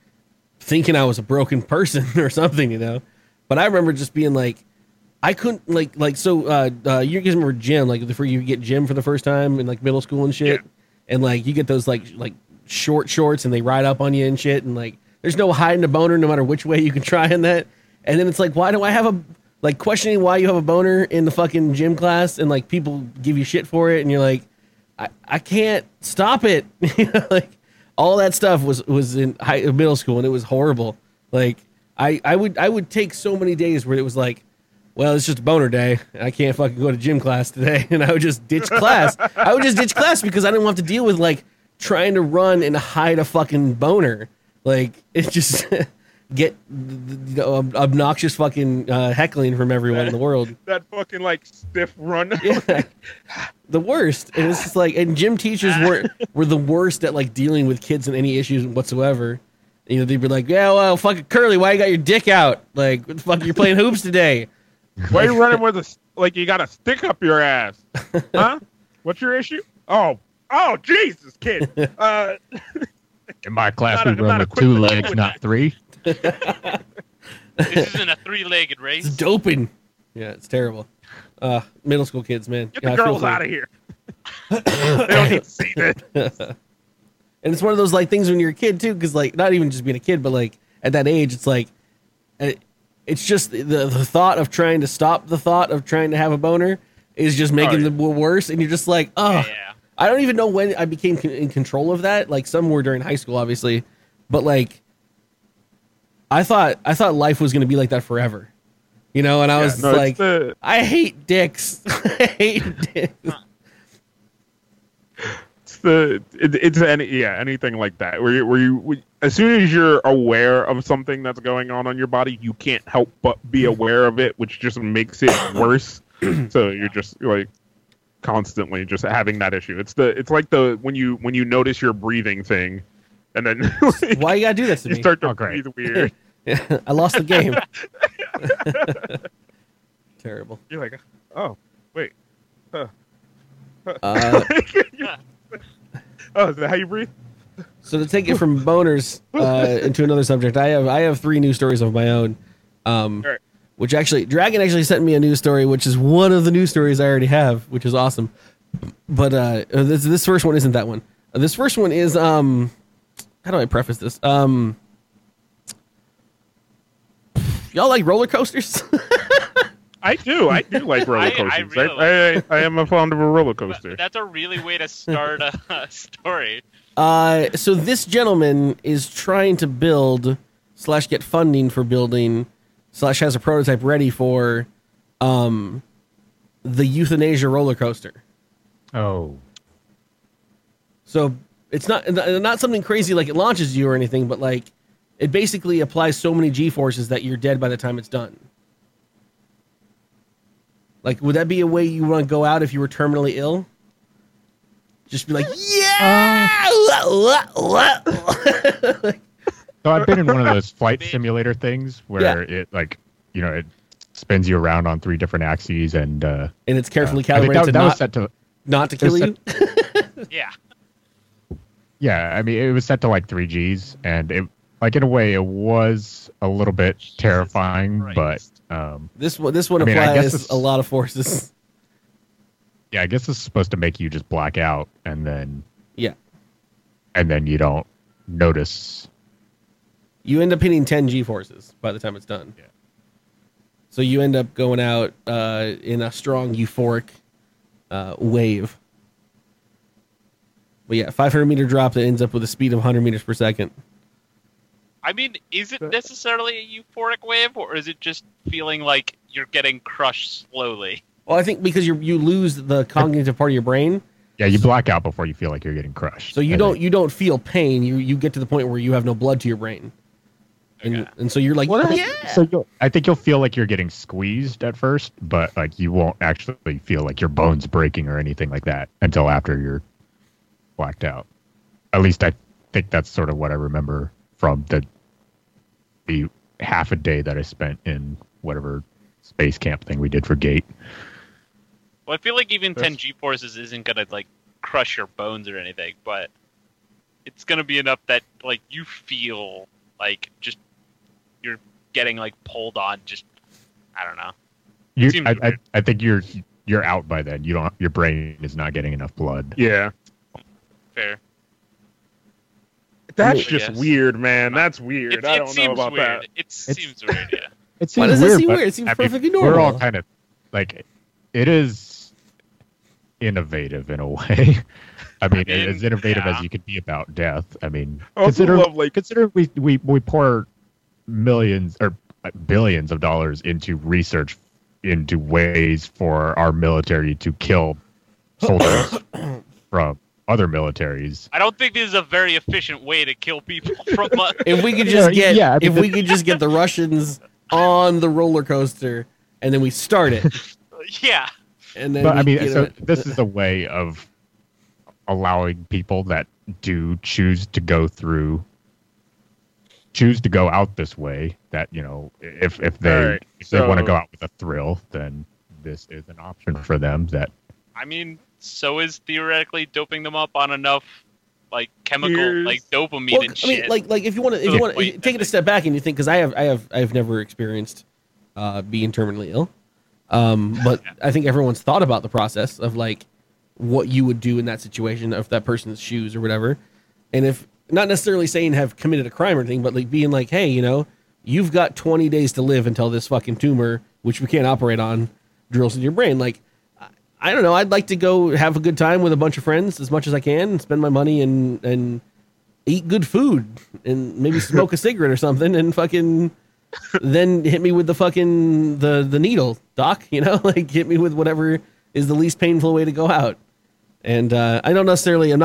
thinking I was a broken person or something, you know? But I remember just being like, I couldn't, so you guys remember gym, like, before you get gym for the first time in, like, middle school and shit? Yeah. And, like, you get those, like short shorts and they ride up on you and shit, and, like, there's no hiding a boner no matter which way you can try in that. And then it's like, why do I have a, like, questioning why you have a boner in the fucking gym class, and, like, people give you shit for it, and you're like, I can't stop it. You know, like, all that stuff was in middle school, and it was horrible. Like, I would take so many days where it was like, well, it's just boner day. I can't fucking go to gym class today. And I would just ditch class. I would just ditch class because I didn't want to deal with, like, trying to run and hide a fucking boner. Like, it's just get obnoxious fucking heckling from everyone in the world. That fucking, like, stiff run. Yeah. The worst. And it's just like, and gym teachers were the worst at, like, dealing with kids and any issues whatsoever. You know, they'd be like, yeah, well, fucking Curly, why you got your dick out? Like, what the fuck, you're playing hoops today? Why are you running with a, like, you got a stick up your ass? Huh? What's your issue? Oh, Jesus, kid. In my class, we run with two legs, not three. This isn't a three-legged race. It's doping. Yeah, it's terrible. Middle school kids, man. Get the girls out of here. They don't need to see that. And it's one of those, like, things when you're a kid too, because, like, not even just being a kid, but, like, at that age, it's like, it's just the thought of trying to stop the thought of trying to have a boner is just making the worse. And you're just like, oh, yeah. I don't even know when I became in control of that. Like, some were during high school, obviously, but, like, I thought life was going to be like that forever, you know? And I was like, I hate dicks. I hate dicks. Anything like that where you as soon as you're aware of something that's going on your body, you can't help but be aware of it, which just makes it worse. So you're just, like, constantly just having that issue. It's like when you notice your breathing thing, and then, like, why you gotta do this to me? You start to breathe weird. Yeah, I lost the game. Terrible. You're like, oh, wait. Oh, is that how you breathe? So to take it from boners into another subject, I have three news stories of my own, right. Which actually, Dragon actually sent me a news story, which is one of the news stories I already have, which is awesome. But this first one isn't that one. This first one is, how do I preface this? Y'all like roller coasters? I do like roller coasters. I am a fond of a roller coaster. That's a really way to start a story. So this gentleman is trying to build / get funding for building / has a prototype ready for the euthanasia roller coaster. Oh. So it's not something crazy like it launches you or anything, but, like, it basically applies so many G-forces that you're dead by the time it's done. Like, would that be a way you want to go out if you were terminally ill? Just be like, yeah! So I've been in one of those flight simulator things where it, like, you know, it spins you around on three different axes, and it's carefully calibrated to not kill you. Yeah. Yeah, I mean, it was set to, like, 3 Gs, and it, like, in a way, it was a little bit terrifying, but. This one applies a lot of forces. Yeah, I guess it's supposed to make you just black out, and then you don't notice. You end up hitting 10 G-forces by the time it's done. Yeah. So you end up going out in a strong euphoric wave. But yeah, 500-meter drop that ends up with a speed of 100 meters per second. I mean, is it necessarily a euphoric wave, or is it just feeling like you're getting crushed slowly? Well, I think because you lose the cognitive part of your brain. Yeah, you black out before you feel like you're getting crushed. So you don't feel pain. You get to the point where you have no blood to your brain, and so you're like, well, yeah. So I think you'll feel like you're getting squeezed at first, but, like, you won't actually feel like your bones breaking or anything like that until after you're blacked out. At least I think that's sort of what I remember from the half a day that I spent in whatever space camp thing we did for GATE. Well, I feel like even 10 G-forces isn't going to, like, crush your bones or anything, but it's going to be enough that, like, you feel, like, just, you're getting, like, pulled on, just, I don't know. I think you're out by then. You don't. Your brain is not getting enough blood. Yeah. Fair. That's just weird, man. That's weird. I don't know about weird. That. It seems weird, yeah. It seems Why does it seem weird? It seems perfectly normal. We're all kind of, like, it is innovative in a way. I mean, as innovative as you could be about death. I mean, consider we pour millions or billions of dollars into research into ways for our military to kill soldiers from other militaries. I don't think this is a very efficient way to kill people from if we could just get if we could just get the Russians on the roller coaster and then we start it. Yeah. And then so this is a way of allowing people that do choose to go out this way, that, you know, if they want to go out with a thrill, then this is an option for them. That, I mean, so is theoretically doping them up on enough, like, chemical, like dopamine and shit. I mean, like if you want to take it a step back and you think, because I've never experienced being terminally ill, but I think everyone's thought about the process of, like, what you would do in that situation, of that person's shoes or whatever, and if not necessarily saying have committed a crime or anything, but, like, being like, hey, you know, you've got 20 days to live until this fucking tumor, which we can't operate on, drills in your brain. Like, I don't know. I'd like to go have a good time with a bunch of friends as much as I can and spend my money and eat good food and maybe smoke a cigarette or something and fucking then hit me with the fucking the needle, doc, you know, like, hit me with whatever is the least painful way to go out. And I'm not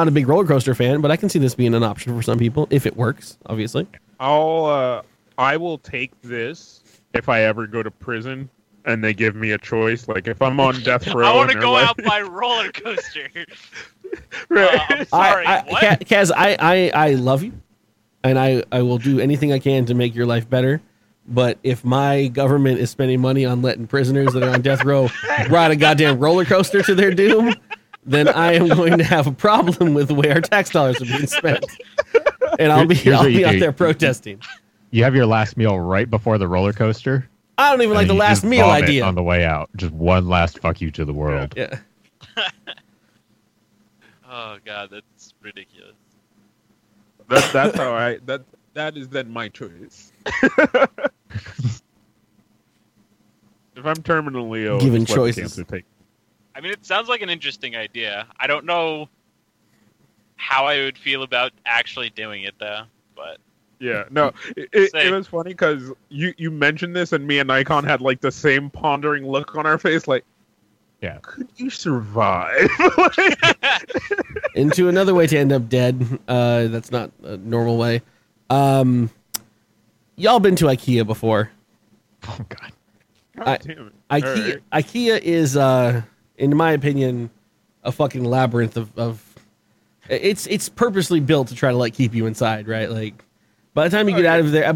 a big roller coaster fan, but I can see this being an option for some people if it works, obviously. I will take this if I ever go to prison and they give me a choice. Like, if I'm on death row, I want to go out by roller coaster. Right. I'm sorry. Kaz, I love you, and I will do anything I can to make your life better. But if my government is spending money on letting prisoners that are on death row ride a goddamn roller coaster to their doom, then I am going to have a problem with the way our tax dollars are being spent. And I'll be out there protesting. You have your last meal right before the roller coaster. I don't even like the last meal idea. On the way out, just one last fuck you to the world. Yeah. Oh God, that's ridiculous. That's all right. That is then my choice. If I'm terminally ill, given choices. I mean, it sounds like an interesting idea. I don't know how I would feel about actually doing it, though. But yeah, no, it was funny because you mentioned this, and me and Nikon had, like, the same pondering look on our face, like, yeah, could you survive? Into another way to end up dead. That's not a normal way. Y'all been to IKEA before? Oh God! God damn it. IKEA, right. IKEA is in my opinion, a fucking labyrinth of it's purposely built to try to, like, keep you inside, right? Like, by the time you get out of there,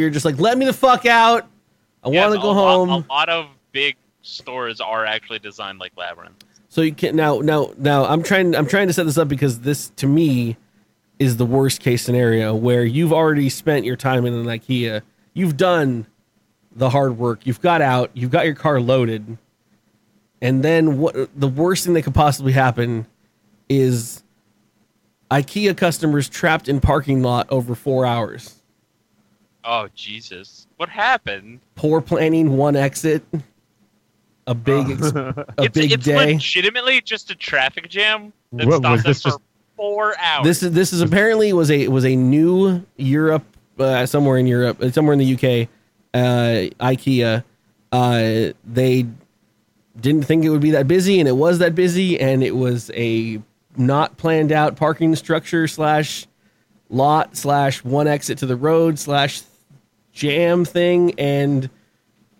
you're just like, let me the fuck out. I want to go home. A lot of big stores are actually designed like labyrinths. So you can now I'm trying to set this up because this to me is the worst case scenario where you've already spent your time in an IKEA. You've done the hard work. You've got out. You've got your car loaded. And then what? The worst thing that could possibly happen is IKEA customers trapped in parking lot over 4 hours. Oh, Jesus. What happened? Poor planning, one exit, a big day. It's legitimately just a traffic jam that stops us for 4 hours. This is apparently was a new Europe, somewhere in the UK, IKEA. They didn't think it would be that busy, and it was that busy, and it was a not planned out parking structure / lot / one exit to the road / jam thing, and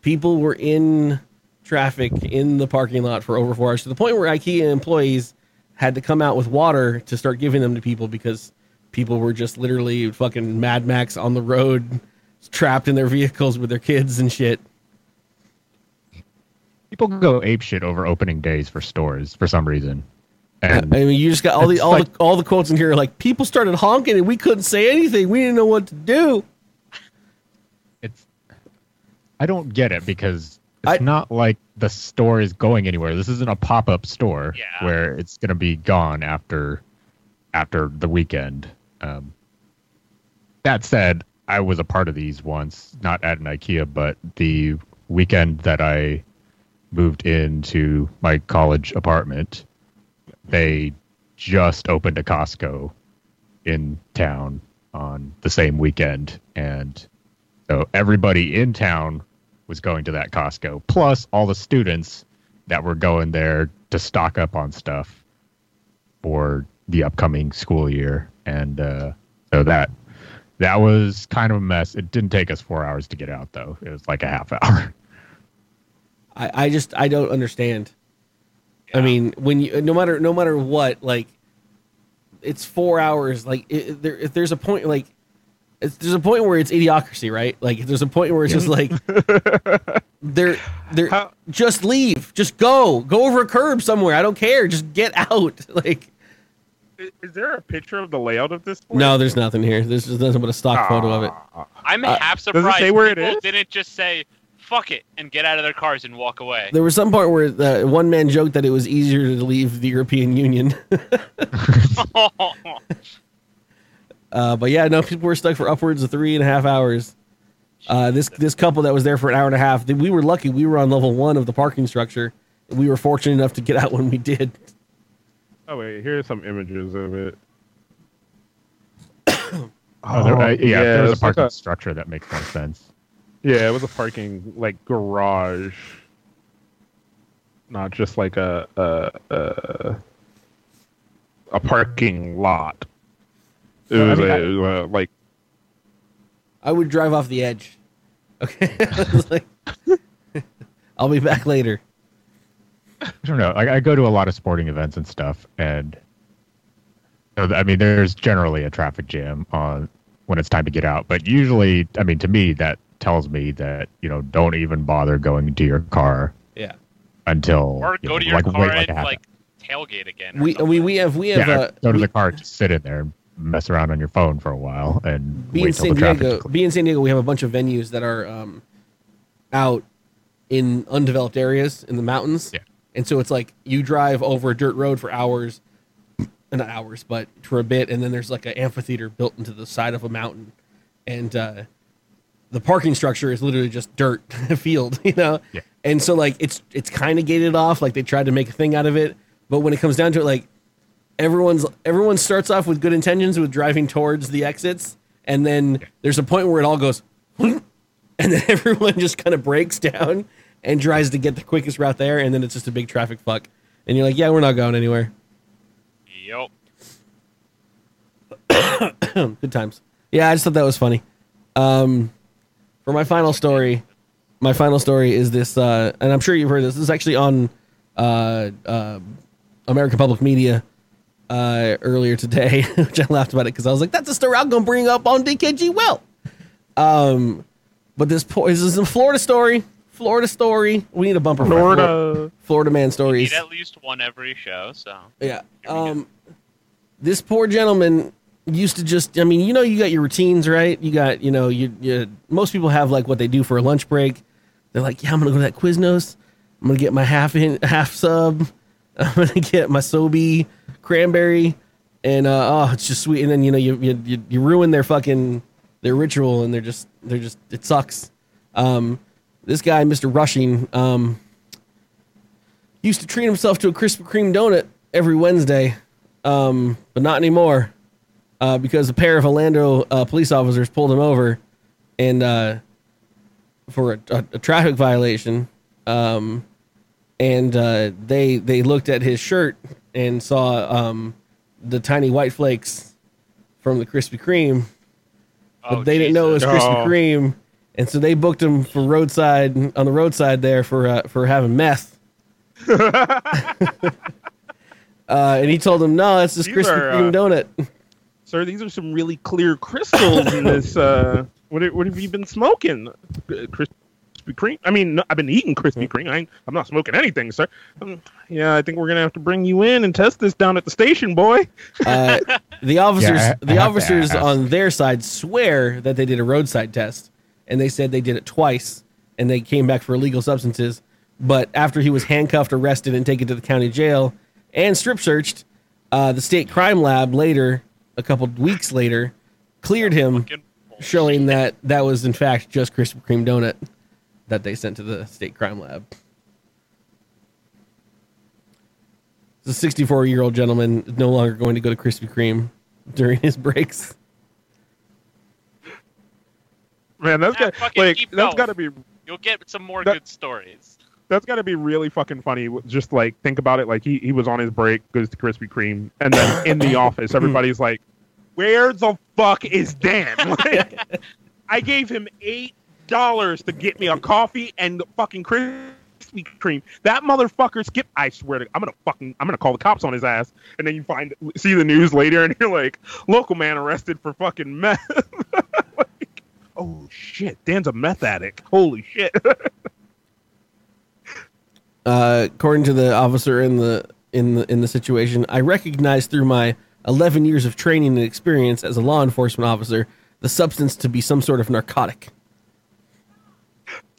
people were in traffic in the parking lot for over 4 hours, to the point where IKEA employees had to come out with water to start giving them to people because people were just literally fucking Mad Max on the road, trapped in their vehicles with their kids and shit. People go apeshit over opening days for stores for some reason. And I mean, you just got all the quotes in here are like, people started honking and we couldn't say anything. We didn't know what to do. I don't get it, because it's not like the store is going anywhere. This isn't a pop-up store where it's going to be gone after the weekend. That said, I was a part of these once, not at an IKEA, but the weekend that I moved into my college apartment, they just opened a Costco in town on the same weekend. And so everybody in town was going to that Costco, plus all the students that were going there to stock up on stuff for the upcoming school year. And so that was kind of a mess. It didn't take us 4 hours to get out, though. It was like a half hour. I don't understand. Yeah. I mean, when you no matter what, like, it's 4 hours. Like, if there's a point, like, there's a point where it's idiocracy, right? Like, there's a point where it's just like, just leave, just go over a curb somewhere. I don't care. Just get out. Like, is there a picture of the layout of this place? No, therere's nothing here. There's just nothing but a stock photo of it. I'm half surprised. Does it say where it is? Didn't just say fuck it and get out of their cars and walk away. There was some part where one man joked that it was easier to leave the European Union. But yeah, no, people were stuck for upwards of 3.5 hours. This couple that was there for an hour and a half, we were lucky. We were on level 1 of the parking structure. We were fortunate enough to get out when we did. Oh, wait, here's some images of it. There was a parking structure that makes more sense. Yeah, it was a parking, like, garage. Not just like a parking lot. It was, like, I would drive off the edge. Okay, like, I'll be back later. I don't know. I go to a lot of sporting events and stuff, and I mean, there's generally a traffic jam on when it's time to get out. But usually, I mean, to me, that tells me that don't even bother going to your car. Yeah. Until or go to your car and tailgate again. Go to the car, just sit in there. Mess around on your phone for a while and wait till the traffic. Being in San Diego, we have a bunch of venues that are out in undeveloped areas in the mountains. Yeah. And so it's like you drive over a dirt road for hours, not hours, but for a bit. And then there's like an amphitheater built into the side of a mountain. And the parking structure is literally just dirt, a field, Yeah. And so like it's kind of gated off. Like they tried to make a thing out of it. But when it comes down to it, like, everyone starts off with good intentions with driving towards the exits, and then there's a point where it all goes, and then everyone just kind of breaks down and tries to get the quickest route there, and then it's just a big traffic fuck. And you're like, yeah, we're not going anywhere. Yep. Good times. Yeah, I just thought that was funny. For my final story is this, and I'm sure you've heard this. This is actually on American Public Media. Earlier today, which I laughed about it because I was like, that's a story I'm going to bring up on DKG. Well, but this is a Florida story. We need a bumper. Florida man stories. We need at least one every show. So yeah. This poor gentleman used to just, I mean, you got your routines, right? You got, most people have like what they do for a lunch break. They're like, yeah, I'm going to go to that Quiznos. I'm going to get my half sub. I'm going to get my Sobe cranberry, and it's just sweet. And then you ruin their ritual, and they're just it sucks. This guy, Mr. Rushing, used to treat himself to a Krispy Kreme donut every Wednesday, but not anymore, because a pair of Orlando police officers pulled him over, and for a traffic violation, and they looked at his shirt and saw the tiny white flakes from the Krispy Kreme, but they didn't know it was Krispy Kreme, and so they booked him for roadside there for having meth. And he told them, no, it's just Krispy Kreme donut. Sir, these are some really clear crystals in this. What have you been smoking? Krispy Krispy Kreme. I mean, I've been eating Krispy Kreme. I'm not smoking anything, sir. Yeah, I think we're going to have to bring you in and test this down at the station, boy. The officers on their side swear that they did a roadside test, and they said they did it twice, and they came back for illegal substances. But after he was handcuffed, arrested, and taken to the county jail and strip searched, the state crime lab later, a couple weeks later, cleared him, showing that that was, in fact, just Krispy Kreme donut that they sent to the state crime lab. It's a 64-year-old gentleman is no longer going to go to Krispy Kreme during his breaks. Man, that's got to be... You'll get some more good stories. That's got to be really fucking funny. Just, like, think about it. Like, he was on his break, goes to Krispy Kreme, and then in the office, everybody's like, where the fuck is Dan? Like, I gave him $8 to get me a coffee and fucking Krispy Kreme. That motherfucker skipped. I swear to God, I'm gonna call the cops on his ass. And then you see the news later, and you're like, local man arrested for fucking meth. Like, oh shit, Dan's a meth addict. Holy shit. According to the officer in the situation, I recognized through my 11 years of training and experience as a law enforcement officer the substance to be some sort of narcotic.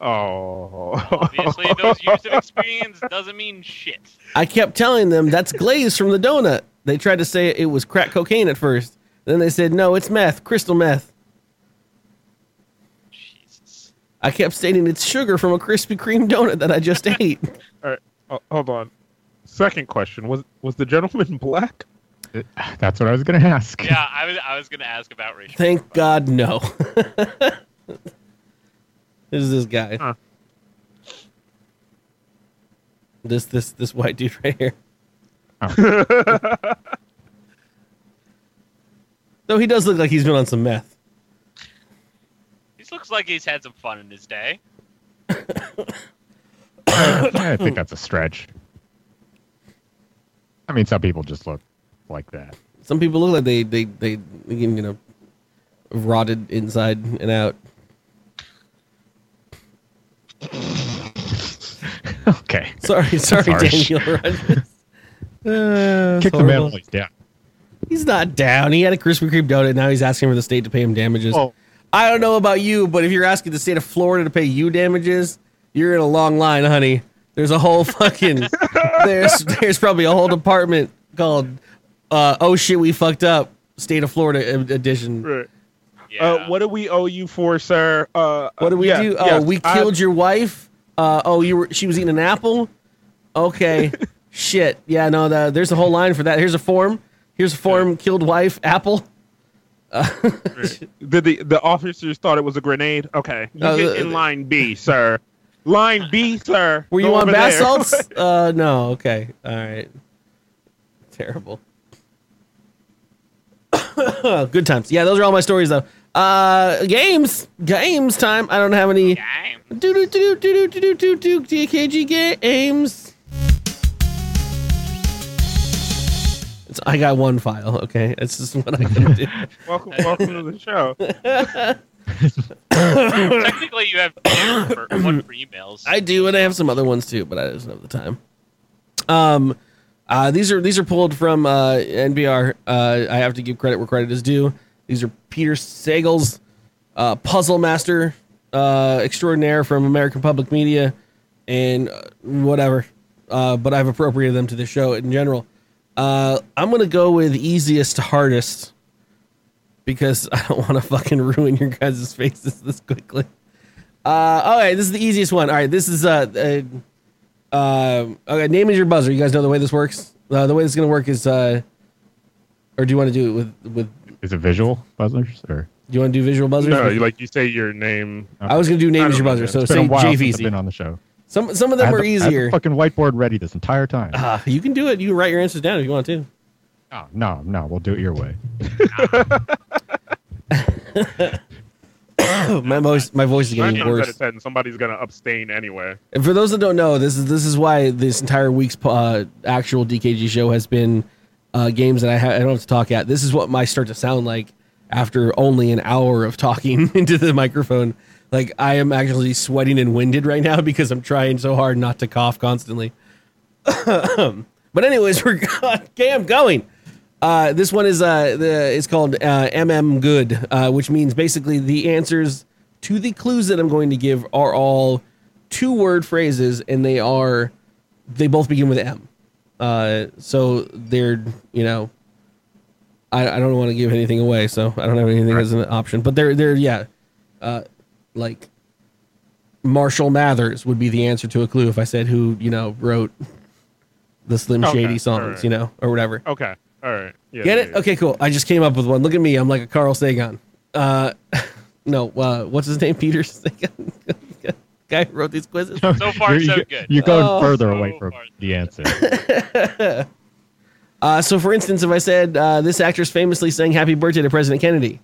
Oh. Obviously, those years of experience doesn't mean shit. I kept telling them that's glaze from the donut. They tried to say it was crack cocaine at first. Then they said, no, it's meth, crystal meth. Jesus. I kept stating it's sugar from a Krispy Kreme donut that I just ate. All right, hold on. Second question, was the gentleman black? That's what I was going to ask. Yeah, I was going to ask about racial. Thank God, no. This is this guy. Huh. This white dude right here. Oh. Though he does look like he's been on some meth. He looks like he's had some fun in his day. I think that's a stretch. I mean, some people just look like that. Some people look like they you know, rotted inside and out. Okay. Sorry, Daniel Rogers. Kick the man while he's down. He's not down. He had a Krispy Kreme donut. Now he's asking for the state to pay him damages. Oh. I don't know about you, but if you're asking the state of Florida to pay you damages, you're in a long line, honey. There's a whole fucking there's probably a whole department called oh shit, we fucked up, State of Florida edition. Right. Yeah. What do we owe you for, sir? What do we do? Oh, yes, we killed your wife. She was eating an apple. Okay, shit. Yeah, no. There's a whole line for that. Here's a form. Killed wife. Apple. The officers thought it was a grenade. Okay, you get in line B, sir. Line B, sir. Were you on bath salts? No. Okay. All right. Terrible. Good times. Yeah, those are all my stories though. Games time. I don't have any. Do DKG games. I got one file. Okay, that's just what I can do. Welcome to the show. Technically, you have one for emails. I do, and I have some other ones too, but I just don't have the time. These are pulled from NBR. I have to give credit where credit is due. These are Peter Sagal's puzzle master extraordinaire from American Public Media and whatever. But I've appropriated them to the show in general. I'm going to go with easiest to hardest because I don't want to fucking ruin your guys' faces this quickly. All right, this is the easiest one. All right, this is... okay, name is your buzzer. You guys know the way this works? The way this is going to work is... or do you want to do it with Is it visual buzzers? Or? Do you want to do visual buzzers? No, like you say your name. Okay. I was going to do name is your buzzer, so say JVZ. I've been on the show. Some of them are easier. I had the fucking whiteboard ready this entire time. You can do it. You can write your answers down if you want to. Oh, no. We'll do it your way. My voice is getting worse. Somebody's going to abstain anyway. And for those that don't know, this is why this entire week's actual DKG show has been... games that I don't have to talk at. This is what my start to sound like after only an hour of talking into the microphone. Like, I am actually sweating and winded right now because I'm trying so hard not to cough constantly. But anyways, we're going. This one is it's called MM Good, which means basically the answers to the clues that I'm going to give are all 2-word phrases, and they both begin with M. So they're, you know, I don't want to give anything away, so I don't have anything as an option. But they're yeah, like Marshall Mathers would be the answer to a clue if I said who, you know, wrote the Slim Shady songs, right, you know, or whatever. Okay. All right. Yeah, get it? Yeah, yeah. Okay, cool. I just came up with one. Look at me. I'm like a Carl Sagan. What's his name? Peter Sagan. Guy who wrote these quizzes. So far, so good. You're going further away from the answer. So, for instance, if I said this actress famously sang "Happy Birthday" to President Kennedy.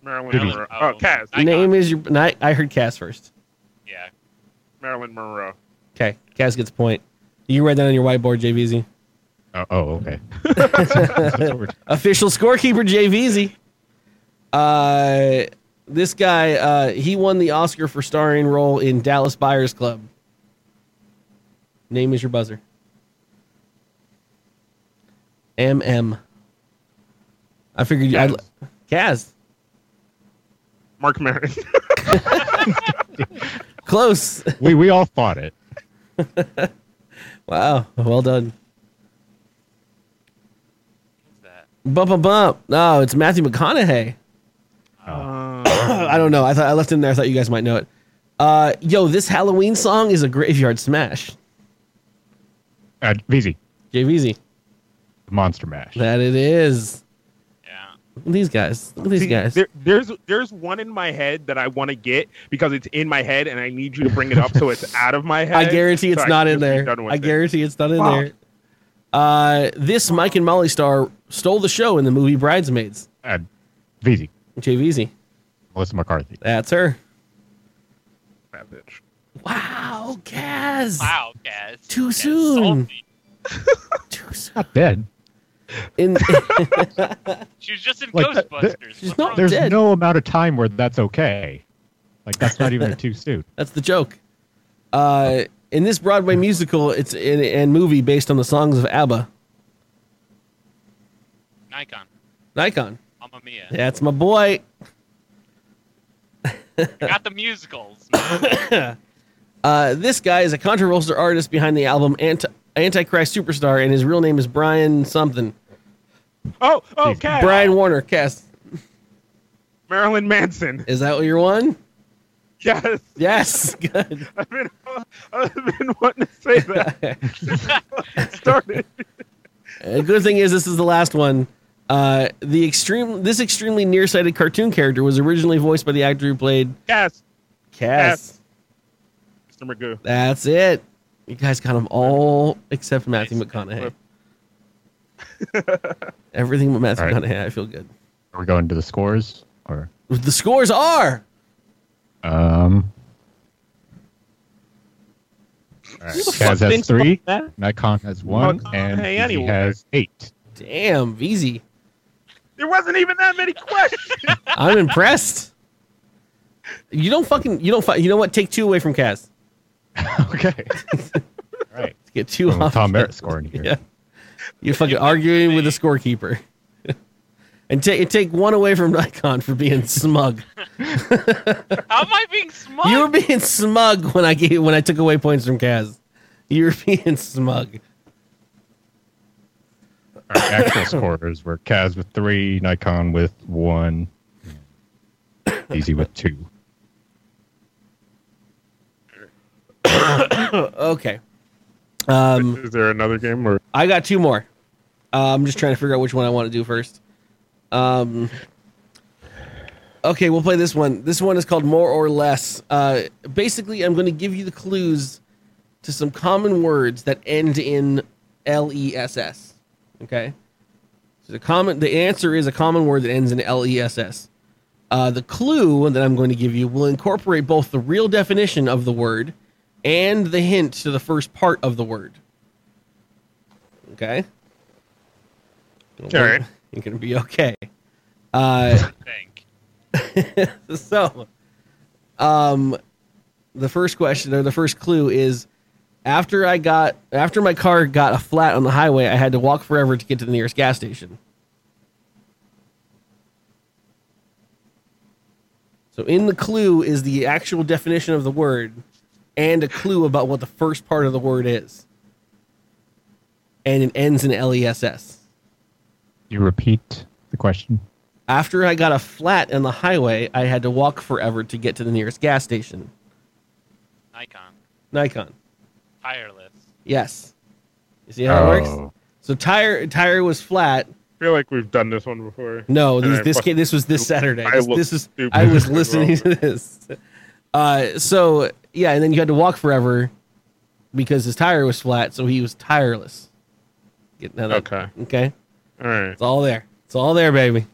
Marilyn Monroe. Oh, Cass. Name is your. No, I heard Cass first. Yeah. Marilyn Monroe. Okay. Cass gets a point. You can write that on your whiteboard, JVZ. Okay. Official scorekeeper, JVZ. This guy, he won the Oscar for starring role in Dallas Buyers Club. Name is your buzzer. MM. I figured you... Kaz. Mark Maron. Close. We all fought it. Wow. Well done. What's that? Bump. No, it's Matthew McConaughey. I don't know. I left him there. I thought you guys might know it. This Halloween song is a graveyard smash. VZ. JVZ. Monster Mash. That it is. Yeah. Look at these guys. There's one in my head that I want to get because it's in my head and I need you to bring it up so it's out of my head. I guarantee it's not in there. I guarantee it's not in there. This Mike and Molly star stole the show in the movie Bridesmaids. VZ. JVZ. Melissa McCarthy. That's her. That bitch. Wow, Kaz. Too soon. She's not dead. She was just in Ghostbusters. There's no amount of time where that's okay. Like, that's not even a too soon. That's the joke. In this Broadway musical, it's and movie based on the songs of ABBA. Nikon. Mamma Mia. That's my boy. Got the musicals. This guy is a controversial artist behind the album Antichrist Superstar, and his real name is Brian something. Okay. Brian Warner, Cass. Marilyn Manson. Is that what you're on? Yes. Yes. Good. I've been wanting to say that. Started. The good thing is, this is the last one. This extremely nearsighted cartoon character was originally voiced by the actor who played Cass. Mr. Magoo. That's it. You guys got them all except Matthew McConaughey. Everything but Matthew McConaughey. I feel good. Are we going to the scores? Or the scores are. Kaz has 3. Nikon has 1, and he has 8. Damn, VZ. There wasn't even that many questions. I'm impressed. You know what? Take 2 away from Kaz. Okay. All right. Let's get 2 off. Tom Barrett scoring here. Yeah. You're fucking arguing with a scorekeeper. And take 1 away from Nikon for being smug. How am I being smug? You were being smug when I took away points from Kaz. You were being smug. Our actual scorers were Kaz with 3, Nikon with 1, Easy with 2. Okay. Is there another game? Or? I got 2 more. I'm just trying to figure out which one I want to do first. Okay, we'll play this one. This one is called More or Less. Basically, I'm going to give you the clues to some common words that end in L-E-S-S. Okay? So the answer is a common word that ends in L-E-S-S. The clue that I'm going to give you will incorporate both the real definition of the word and the hint to the first part of the word. Okay? All right. You're going to be okay. I think. So, The first question or the first clue is after my car got a flat on the highway, I had to walk forever to get to the nearest gas station. So in the clue is the actual definition of the word and a clue about what the first part of the word is. And it ends in L-E-S-S. You repeat the question. After I got a flat on the highway, I had to walk forever to get to the nearest gas station. Nikon. Tireless. Yes. You see how it works? So tire was flat. I feel like we've done this one before. No, this was this Saturday. I was listening to this. So yeah, and then you had to walk forever because his tire was flat, so he was tireless. Okay. All right. It's all there. It's all there, baby.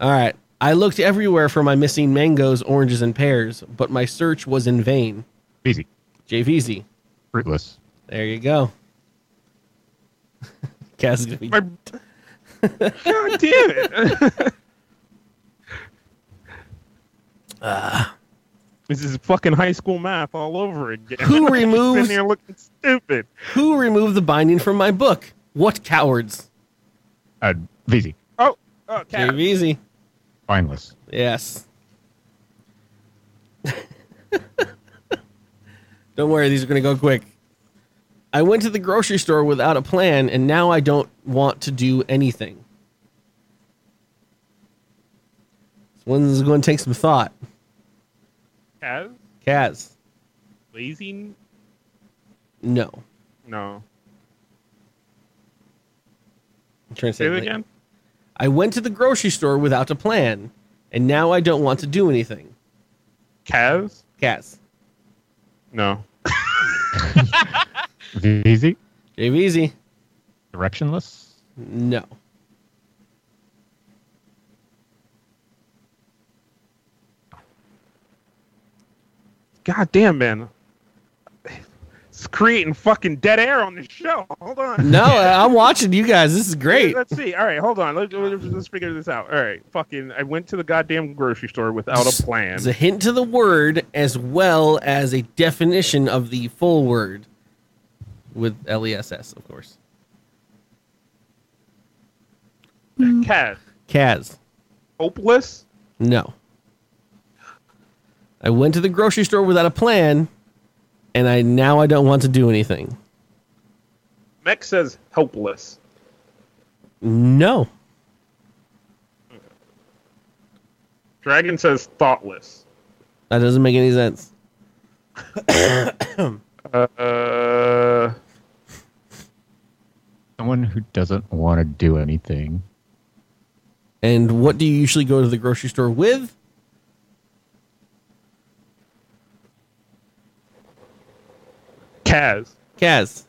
All right. I looked everywhere for my missing mangoes, oranges, and pears, but my search was in vain. Easy. JVZ. Fruitless. There you go. Cass is gonna be. God damn it. This is fucking high school math all over again. I've been there looking stupid. Who removed the binding from my book? What cowards? VZ. Oh, JVZ. Fineless. Yes. Don't worry, these are going to go quick. I went to the grocery store without a plan, and now I don't want to do anything. This one's going to take some thought. Kaz. Lazy? No. I'm trying to say it again. I went to the grocery store without a plan, and now I don't want to do anything. Kaz. No. Easy. JVZ. Directionless? No. God damn, man. It's creating fucking dead air on this show. Hold on. No, I'm watching you guys. This is great. Let's see. All right, hold on. Let's figure this out. All right. Fucking, I went to the goddamn grocery store without a plan. It's a hint to the word as well as a definition of the full word. With L-E-S-S, of course. Kaz. Hopeless? No. I went to the grocery store without a plan, and now I don't want to do anything. Mech says helpless. No. Dragon says thoughtless. That doesn't make any sense. Someone who doesn't want to do anything. And what do you usually go to the grocery store with? Kaz.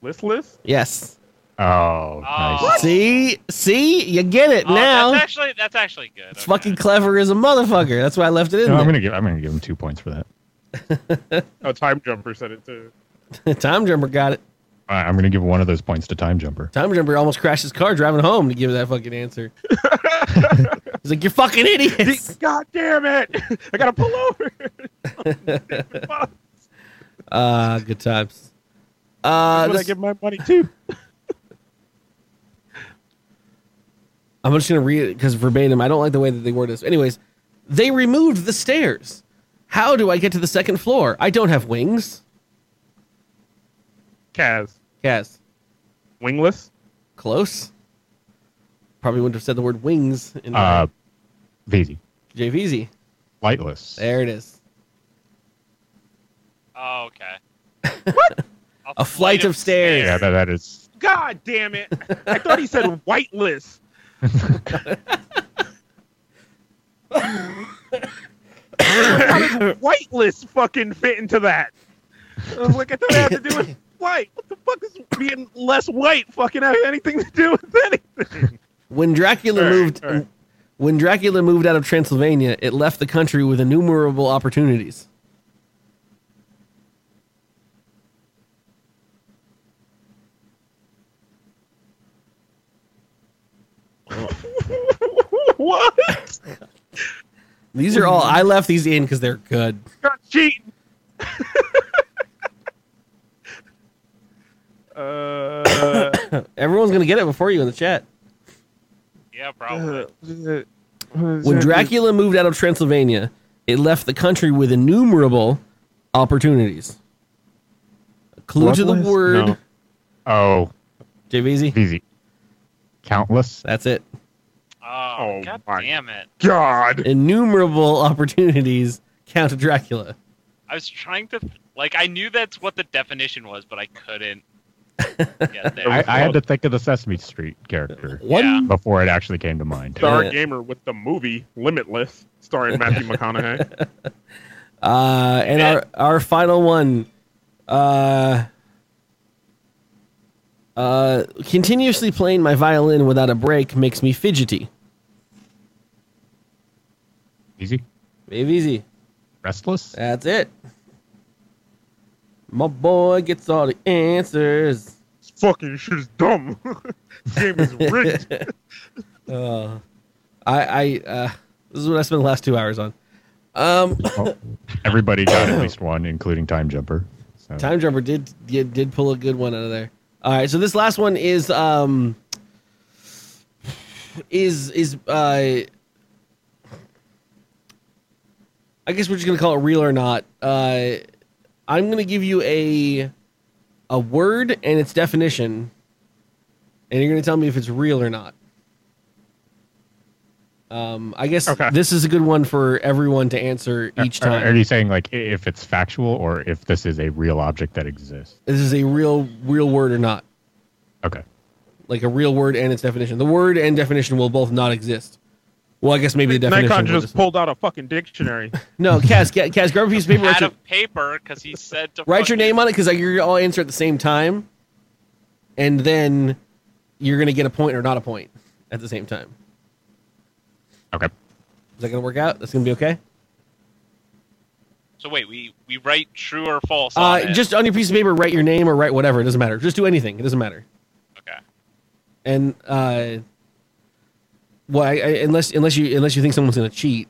Listless? Yes. Oh, nice. What? See, you get it now. That's actually good. It's fucking clever as a motherfucker. That's why I left it in there. I'm gonna give him 2 points for that. Oh, Time Jumper said it too. Time Jumper got it. I'm going to give one of those points to Time Jumper. Time Jumper almost crashed his car driving home to give that fucking answer. He's like, "You're fucking idiots! God damn it! I gotta pull over." Good times. I give my money too. I'm just going to read it because verbatim. I don't like the way that they word this. Anyways, they removed the stairs. How do I get to the second floor? I don't have wings. Kaz. Wingless? Close. Probably wouldn't have said the word wings. In VZ. JVZ. Lightless. There it is. Oh, okay. What? A flight of stairs. Yeah, that is. God damn it. I thought he said whiteless. How did whitelist fucking fit into that? I was like, I thought it had to do with white. What the fuck is being less white fucking have anything to do with anything? When Dracula moved out of Transylvania, it left the country with innumerable opportunities. What? These are all, I left these in because they're good. Stop cheating. Everyone's gonna get it before you in the chat. Yeah, probably. When Dracula moved out of Transylvania, it left the country with innumerable opportunities. A clue to the word. No. Oh, JVZ. Easy. Countless. That's it. Oh, God damn it! God, innumerable opportunities. Count Dracula. I was trying to, like, I knew that's what the definition was, but I couldn't. I had to think of the Sesame Street character before it actually came to mind. Star Gamer with the movie Limitless, starring Matthew McConaughey. And our final one. Continuously playing my violin without a break makes me fidgety. Easy. Maybe easy. Restless? That's it. My boy gets all the answers. This fucking shit is dumb. This game is rigged. This is what I spent the last 2 hours on. Everybody got at least one, including Time Jumper. So. Time Jumper did pull a good one out of there. All right, so this last one is I guess we're just gonna call it real or not. I'm gonna give you a word and its definition, and you're gonna tell me if it's real or not. I guess this is a good one for everyone to answer each time. Are you saying like if it's factual or if this is a real object that exists? This is a real word or not. Okay. Like a real word and its definition. The word and definition will both not exist. Well, I guess maybe the definition. Nikon just pulled out a fucking dictionary. No, Kaz, grab a piece of paper. Out of paper because he said to write your name on it because you're all answer at the same time, and then you're gonna get a point or not a point at the same time. Okay. Is that going to work out? That's going to be okay? So wait, we write true or false on it. Just on your piece of paper, write your name or write whatever. It doesn't matter. Just do anything. It doesn't matter. Okay. And, well, unless you think someone's going to cheat.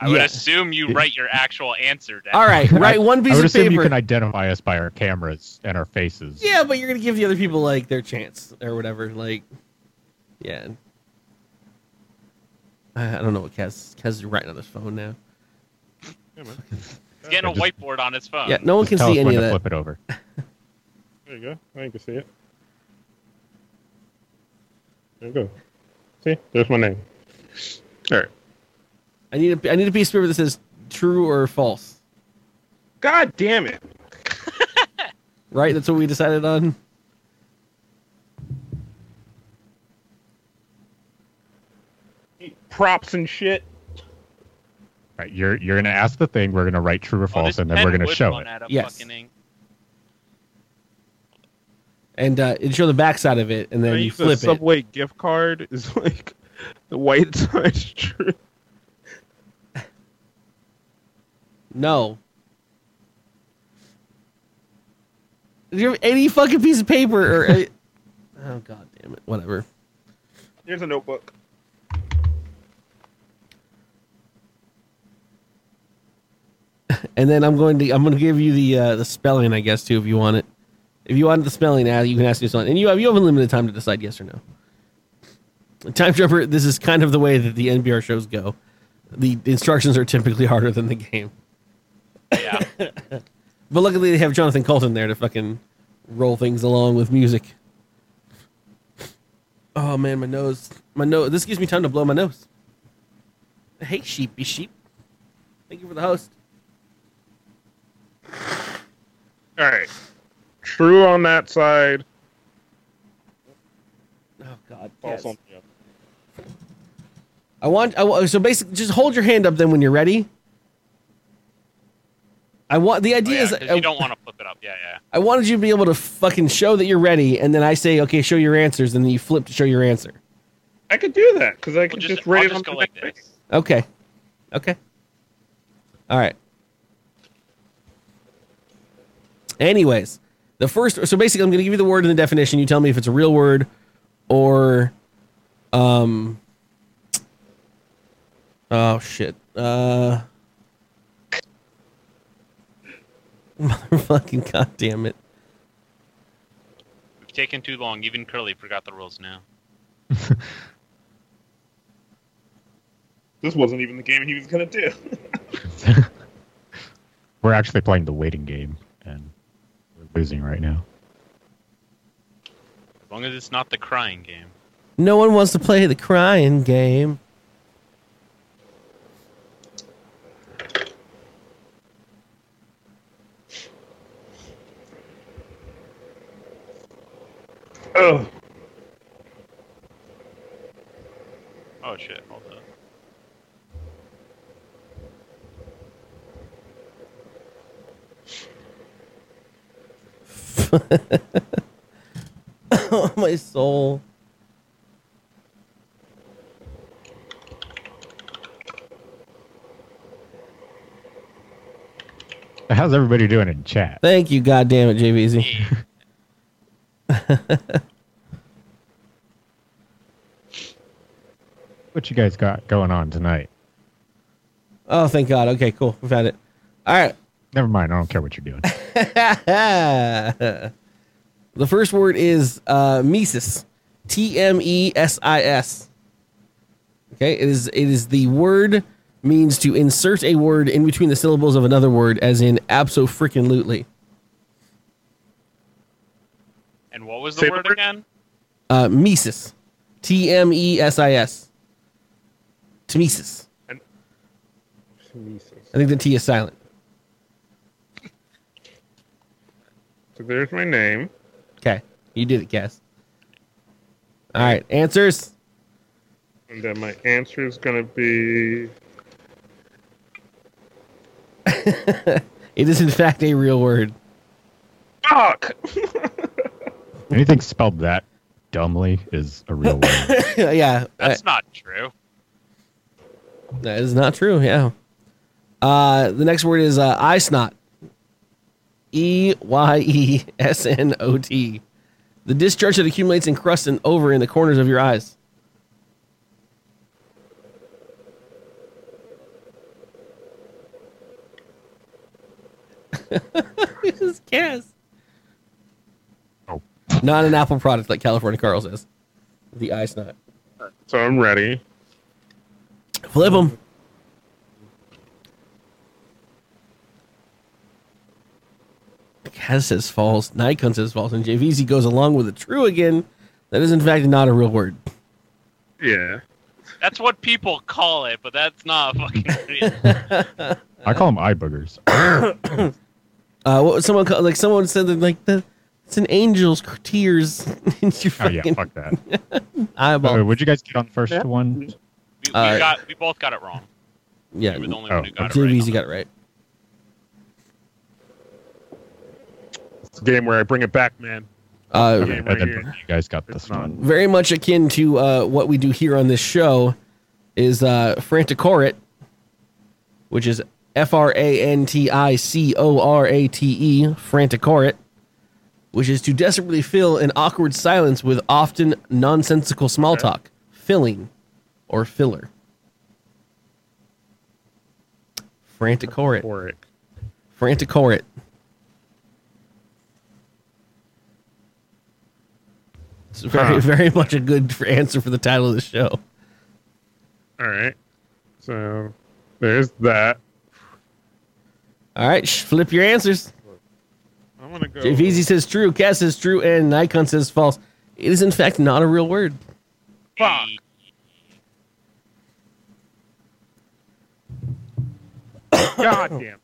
I would assume you write your actual answer down. All right, write one piece of paper. I would assume you can identify us by our cameras and our faces. Yeah, but you're going to give the other people, like, their chance or whatever, like... Yeah. I don't know what Kaz is writing on his phone now. Yeah, he's getting a whiteboard on his phone. Yeah, no one can see any of that. Flip it over. There you go. I can see it. There you go. See? There's my name. All right. I need a piece of paper that says true or false. God damn it. Right? That's what we decided on? Props and shit. Right, you're gonna ask the thing. We're gonna write true or false, and then we're gonna show it. Yes. And show the backside of it, and then you flip it. Subway gift card is like the white side's true. No. Do you have any fucking piece of paper? Or oh god damn it! Whatever. Here's a notebook. And then I'm going to give you the spelling, I guess, too, if you want it. If you want the spelling, now you can ask me something. And you have unlimited time to decide yes or no. Time Jumper, this is kind of the way that the NPR shows go. The instructions are typically harder than the game. Yeah. But luckily they have Jonathan Colton there to fucking roll things along with music. Oh, man, my nose. This gives me time to blow my nose. Hey, sheepy sheep. Thank you for the host. All right, true on that side. Oh God, false on the other. So basically, just hold your hand up then when you're ready. You don't want to flip it up. Yeah. I wanted you to be able to fucking show that you're ready, and then I say, okay, show your answers, and then you flip to show your answer. I could do that because I could just rate it on like this. Okay. All right. Anyways, so basically I'm going to give you the word and the definition. You tell me if it's a real word or Oh, shit. Motherfucking goddamn it. We've taken too long. Even Curly forgot the rules now. This wasn't even the game he was going to do. We're actually playing the waiting game, and we're losing right now. As long as it's not the crying game. No one wants to play the crying game. Oh. Oh, shit. Hold up. Oh, my soul. How's everybody doing in chat? Thank you, goddammit, JVZ. What you guys got going on tonight? Oh, thank God. Okay, cool. We've had it. All right. Never mind. I don't care what you're doing. The first word is Mises. T-M-E-S-I-S. Okay, it is the word means to insert a word in between the syllables of another word, as in abso-freaking-lutely. And what was the word again? Mises. T-M-E-S-I-S. Temesis. I think the T is silent. So there's my name. Okay. You did it, Cass. All right. Answers? And then my answer is going to be... It is, in fact, a real word. Fuck! Anything spelled that dumbly is a real word. Yeah. That's not true. That is not true, yeah. The next word is eye snot. E-Y-E-S-N-O-T. The discharge that accumulates in crust and over in the corners of your eyes. This is Cass. Oh. Not an Apple product like California Carl says. The eye snot. So I'm ready. Flip them. Kaz says false. Nikon says false. And JVZ goes along with the true again. That is, in fact, not a real word. Yeah. That's what people call it, but that's not fucking real. I call them eye boogers. Someone said that, it's an angel's tears. Oh, yeah, fuck that. Eyeball. So, would you guys get on the first one? We both got it wrong. Yeah, we were the only one who got it right. Easy got it right. It's a game where I bring it back, man. You guys got this one. Very much akin to what we do here on this show is Franticorate, which is F-R-A-N-T-I-C-O-R-A-T-E, Franticorate, which is to desperately fill an awkward silence with often nonsensical small talk, filling. Or filler. Franticorate. It's very, very much a good answer for the title of the show. All right. So there's that. All right. Flip your answers. I'm gonna go. JVZ says true. Cass says true. And Nikon says false. It is, in fact, not a real word. Fuck. God damn.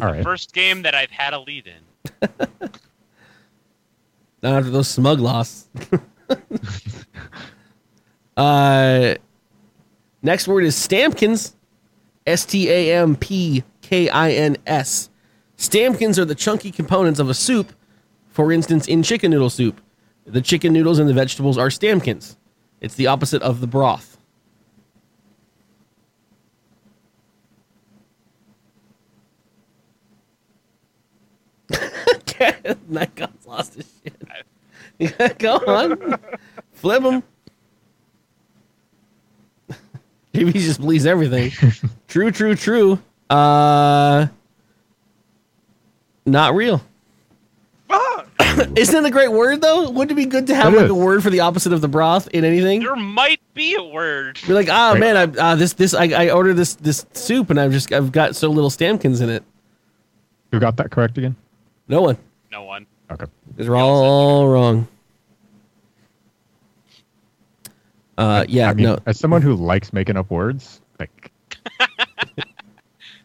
All right. First game that I've had a lead in. Not after those smug loss. Next word is Stampkins. S-T-A-M-P-K-I-N-S. Stampkins are the chunky components of a soup. For instance, in chicken noodle soup, the chicken noodles and the vegetables are Stampkins. It's the opposite of the broth. Nikon's lost his shit. Go on. Flip him. He's just disbelieves everything. True. Not real. Isn't it a great word, though? Wouldn't it be good to have a word for the opposite of the broth in anything? There might be a word. You're like, oh, man, I ordered this soup, and I've got so little Stamkins in it. Who got that correct again? No one. Okay. They're all wrong. Yeah, I mean, no. As someone who likes making up words, like,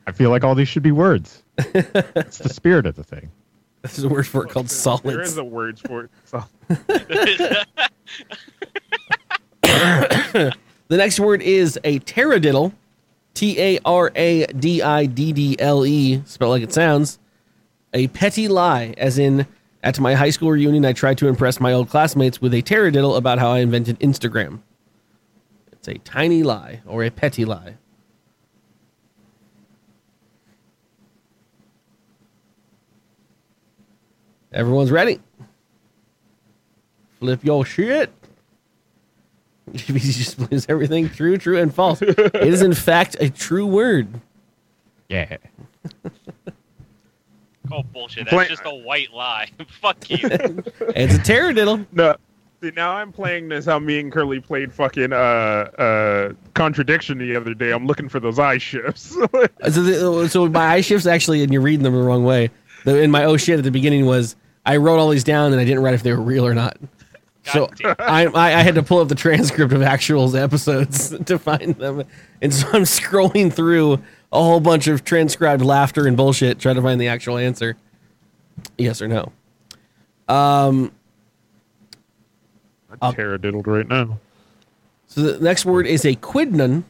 I feel like all these should be words. It's the spirit of the thing. There's a word for it called solids. There is a word for it. The next word is a taradiddle. Taradiddle. Spelled like it sounds. A petty lie, as in, at my high school reunion, I tried to impress my old classmates with a taradiddle about how I invented Instagram. It's a tiny lie, or a petty lie. Everyone's ready. Flip your shit. He just believes everything true, and false. It is, in fact, a true word. Yeah. Oh, bullshit. That's just a white lie. Fuck you. It's a taradiddle. No. See, now I'm playing this how me and Curly played fucking Contradiction the other day. I'm looking for those eye shifts. So my eye shifts, actually, and you're reading them the wrong way. In my oh shit at the beginning was, I wrote all these down and I didn't write if they were real or not. God, so I had to pull up the transcript of actual episodes to find them. And so I'm scrolling through a whole bunch of transcribed laughter and bullshit trying to find the actual answer. Yes or no. I'm taradiddled right now. So the next word is a quidnun.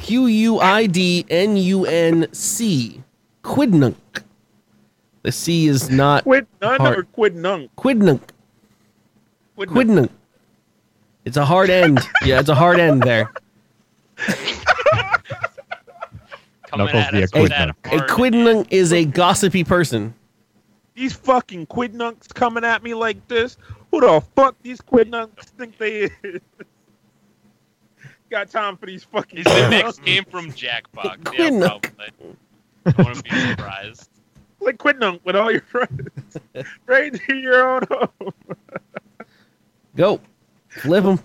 Quidnunc. Quidnunc. The C is not Quidnunc or Quidnunc? Quidnunc. It's a hard end. Yeah, it's a hard end there. A Quidnunc is a gossipy person. These fucking Quidnuncs coming at me like this. Who the fuck these Quidnuncs think they is? Got time for these fucking... Is the next game from Jackbox? Quidnunc. I want to be surprised. Like Quidnunc with all your friends. Right to your own home. Go. Flip them.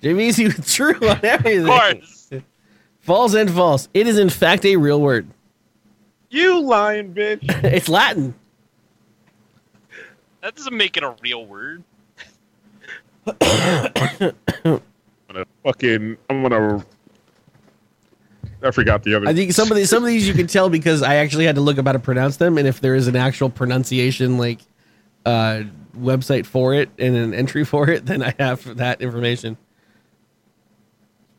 JV's true on everything. Of course. False and false. It is in fact a real word. You lying bitch. It's Latin. That doesn't make it a real word. I forgot the other. I think some of these you can tell because I actually had to look up how to pronounce them, and if there is an actual pronunciation like website for it and an entry for it, then I have that information.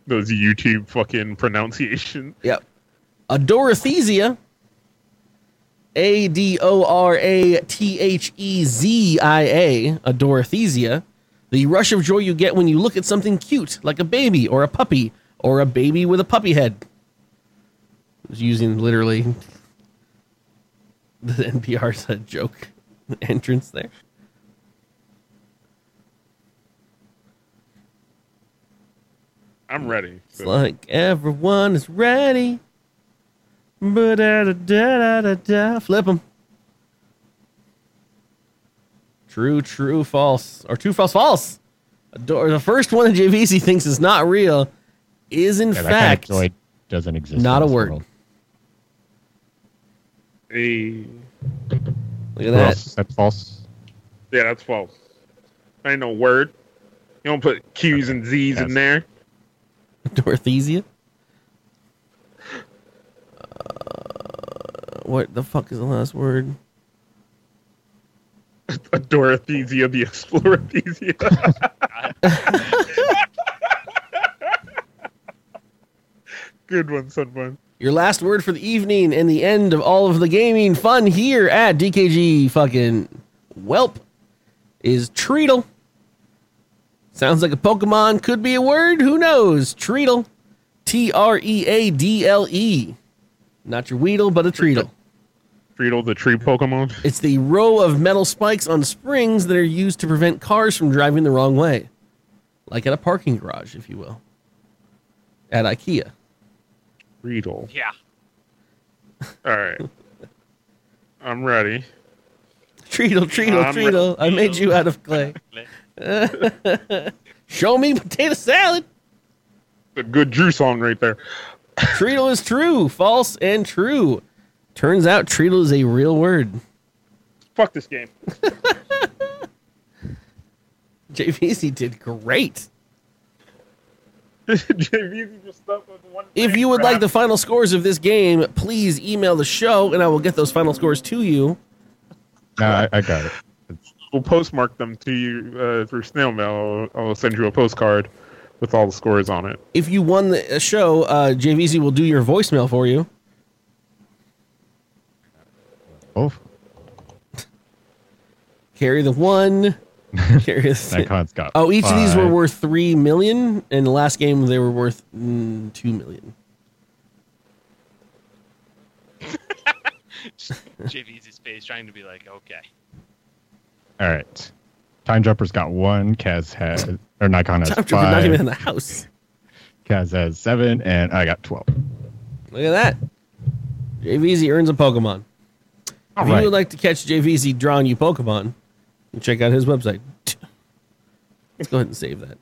Those YouTube fucking pronunciation. Yep. Adorathesia. Adorathezia. Adorathesia. The rush of joy you get when you look at something cute, like a baby or a puppy, or a baby with a puppy head. I was using literally the NPR's joke entrance there. I'm ready. It's like everyone is ready. Flip them. True, false, or true, false, false. The first one that JVC thinks is not real is in fact kind of doesn't exist. Not a word. Hey. Look at that. That's false. Yeah, that's false. That ain't no word. You don't put Q's and Z's in there. Dorothesia? What the fuck is the last word? Dorothesia the Explorathesia. Good one, son one. Your last word for the evening and the end of all of the gaming fun here at DKG fucking Welp is treadle. Sounds like a Pokemon. Could be a word. Who knows? Treadle. Treadle. Not your Weedle, but a treadle. Treadle, the tree Pokemon? It's the row of metal spikes on springs that are used to prevent cars from driving the wrong way. Like at a parking garage, if you will. At IKEA. Riedel. Yeah. All right. I'm ready. Treadle. I made you out of clay. Show me potato salad. The good Drew song right there. Treadle is true, false, and true. Turns out treadle is a real word. Fuck this game. JVC did great. JVC just stuck with one. If you would like the final scores of this game, please email the show, and I will get those final scores to you. I got it. We'll postmark them to you through snail mail. I'll send you a postcard with all the scores on it. If you won the show, JVZ will do your voicemail for you. Oh. Carry the one. Carry the Nikon's got oh, each five. Of these were worth 3 million, and the last game they were worth 2 million. JVZ's face trying to be like, okay. All right. Time Jumper's got 1. Kaz has, or Nikon has 5. Time not even in the house. Kaz has 7, and I got 12. Look at that. JVZ earns a Pokemon. All if right. you would like to catch JVZ drawing you Pokemon, you check out his website. Let's go ahead and save that.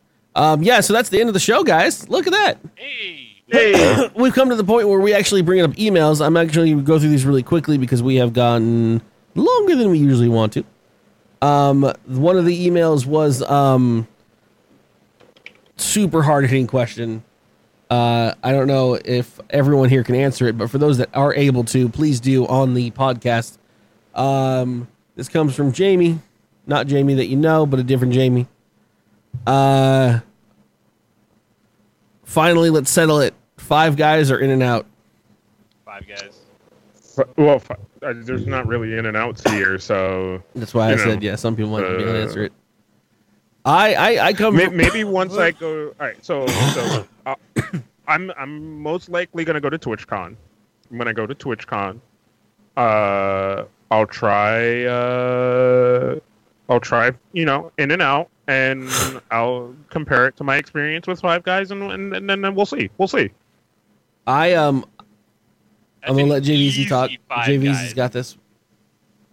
Yeah, so that's the end of the show, guys. Look at that. Hey. We've come to the point where we actually bring up emails. I'm actually going to go through these really quickly because we have gotten longer than we usually want to. One of the emails was super hard-hitting question. I don't know if everyone here can answer it, but for those that are able to, please do on the podcast. This comes from Jamie. Not Jamie that you know, but a different Jamie. Finally, let's settle it. Five Guys or In and Out? Five Guys. Well, there's not really in and outs here, so that's why I said yeah. Some people might not be able to answer it. I come maybe once I go. All right, so I'm most likely gonna go to TwitchCon. When I go to TwitchCon, I'll try. You know, In and Out, and I'll compare it to my experience with Five Guys, and then we'll see. I'm going to let JVZ talk. JVZ's got this.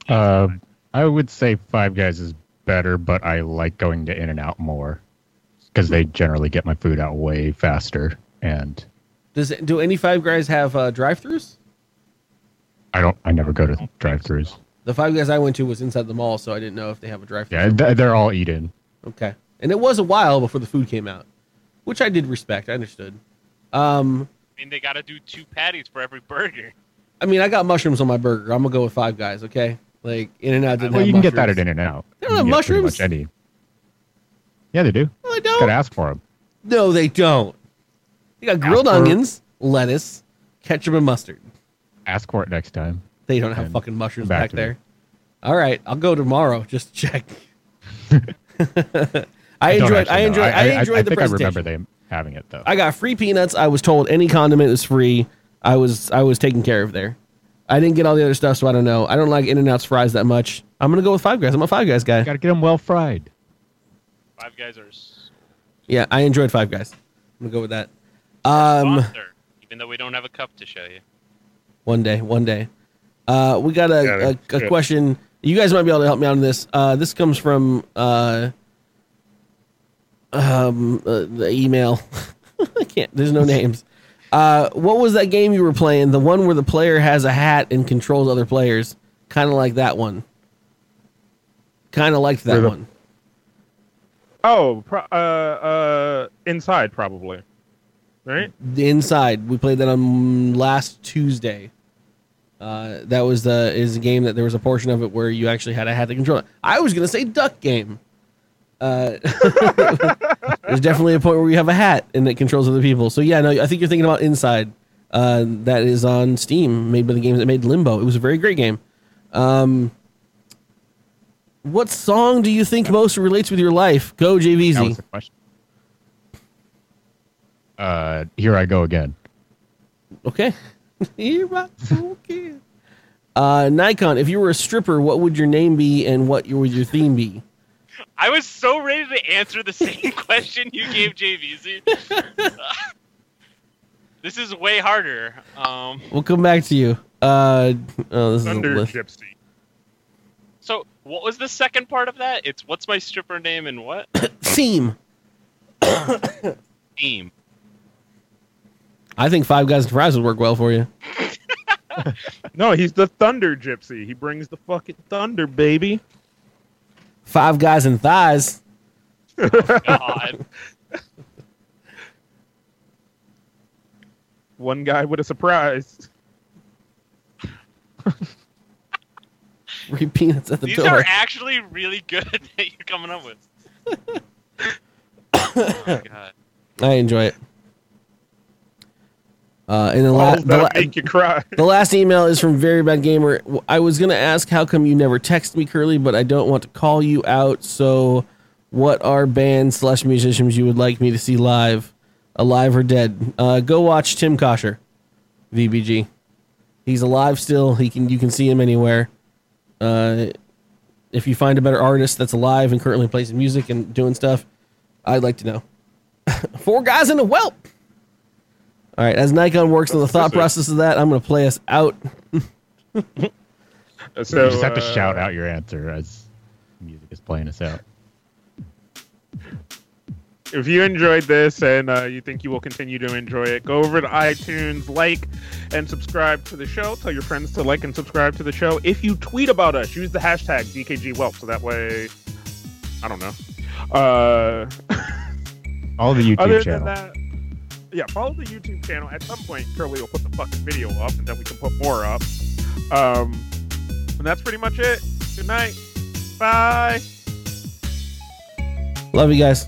I would say Five Guys is better, but I like going to In-N-Out more because they generally get my food out way faster. And do any Five Guys have drive-thrus? I never go to drive-thrus. The Five Guys I went to was inside the mall, so I didn't know if they have a drive-thru. Yeah, they're all eat-in. Okay. And it was a while before the food came out, which I did respect. I understood. I mean, they got to do 2 patties for every burger. I mean, I got mushrooms on my burger. I'm going to go with Five Guys, okay? Like, In-N-Out didn't have mushrooms. Well, you can get that at In-N-Out. They don't have mushrooms? Any. Yeah, they do. No, they don't. Got to ask for them. No, they don't. They got grilled onions, lettuce, ketchup, and mustard. Ask for it next time. They don't have fucking mushrooms back there. All right, I'll go tomorrow just to check. I enjoyed the presentation. I think I remember them having it though. I got free peanuts. I was told any condiment is free. I was taken care of there. I didn't get all the other stuff, so I don't know. I don't like In-N-Out's fries that much. I'm gonna go with Five Guys. I'm a Five Guys guy. Gotta get them well fried. Five Guys are. Yeah, I enjoyed Five Guys. I'm gonna go with that. Sponsor, even though we don't have a cup to show you. One day. We got a question. You guys might be able to help me out on this. This comes from. The email. I can't. There's no names. What was that game you were playing? The one where the player has a hat and controls other players, kind of like that one. Kind of liked that one. Oh, Inside probably, right? The Inside. We played that on last Tuesday. That was a game that there was a portion of it where you actually had a hat to control it. I was gonna say Duck Game. There's definitely a point where you have a hat and it controls other people. So yeah, no, I think you're thinking about Inside. That is on Steam, made by the games that made Limbo. It was a very great game. What song do you think most relates with your life? Go JVZ. That was the question. Here I Go Again. Okay. Here I Go Again. Nikon, if you were a stripper, what would your name be and what would your theme be? I was so ready to answer the same question you gave JVZ. This is way harder. We'll come back to you. This Thunder is Gypsy. So, what was the second part of that? It's what's my stripper name and what? Theme. Theme. I think Five Guys and Fries would work well for you. No, he's the Thunder Gypsy. He brings the fucking thunder, baby. Five Guys and Thighs. Oh, God. One guy with a surprise. Three peanuts at the door. These are actually really good that you're coming up with. Oh, my God. I enjoy it. And the make you cry. The last email is from Very Bad Gamer. I was gonna ask how come you never text me, Curly, but I don't want to call you out. So, what are bands / musicians you would like me to see live, alive or dead? Go watch Tim Kosher, VBG. He's alive still. You can see him anywhere. If you find a better artist that's alive and currently plays music and doing stuff, I'd like to know. 4 guys and a whelp. All right, as Nikon works on the thought process of that, I'm going to play us out. So you just have to shout out your answer as music is playing us out. If you enjoyed this and you think you will continue to enjoy it, go over to iTunes, like, and subscribe to the show. Tell your friends to like and subscribe to the show. If you tweet about us, use the hashtag DKGWelp, so that way, I don't know. All the YouTube channels. Yeah, follow the YouTube channel. At some point, Curly will put the fucking video up, and then we can put more up. And that's pretty much it. Good night. Bye. Love you guys.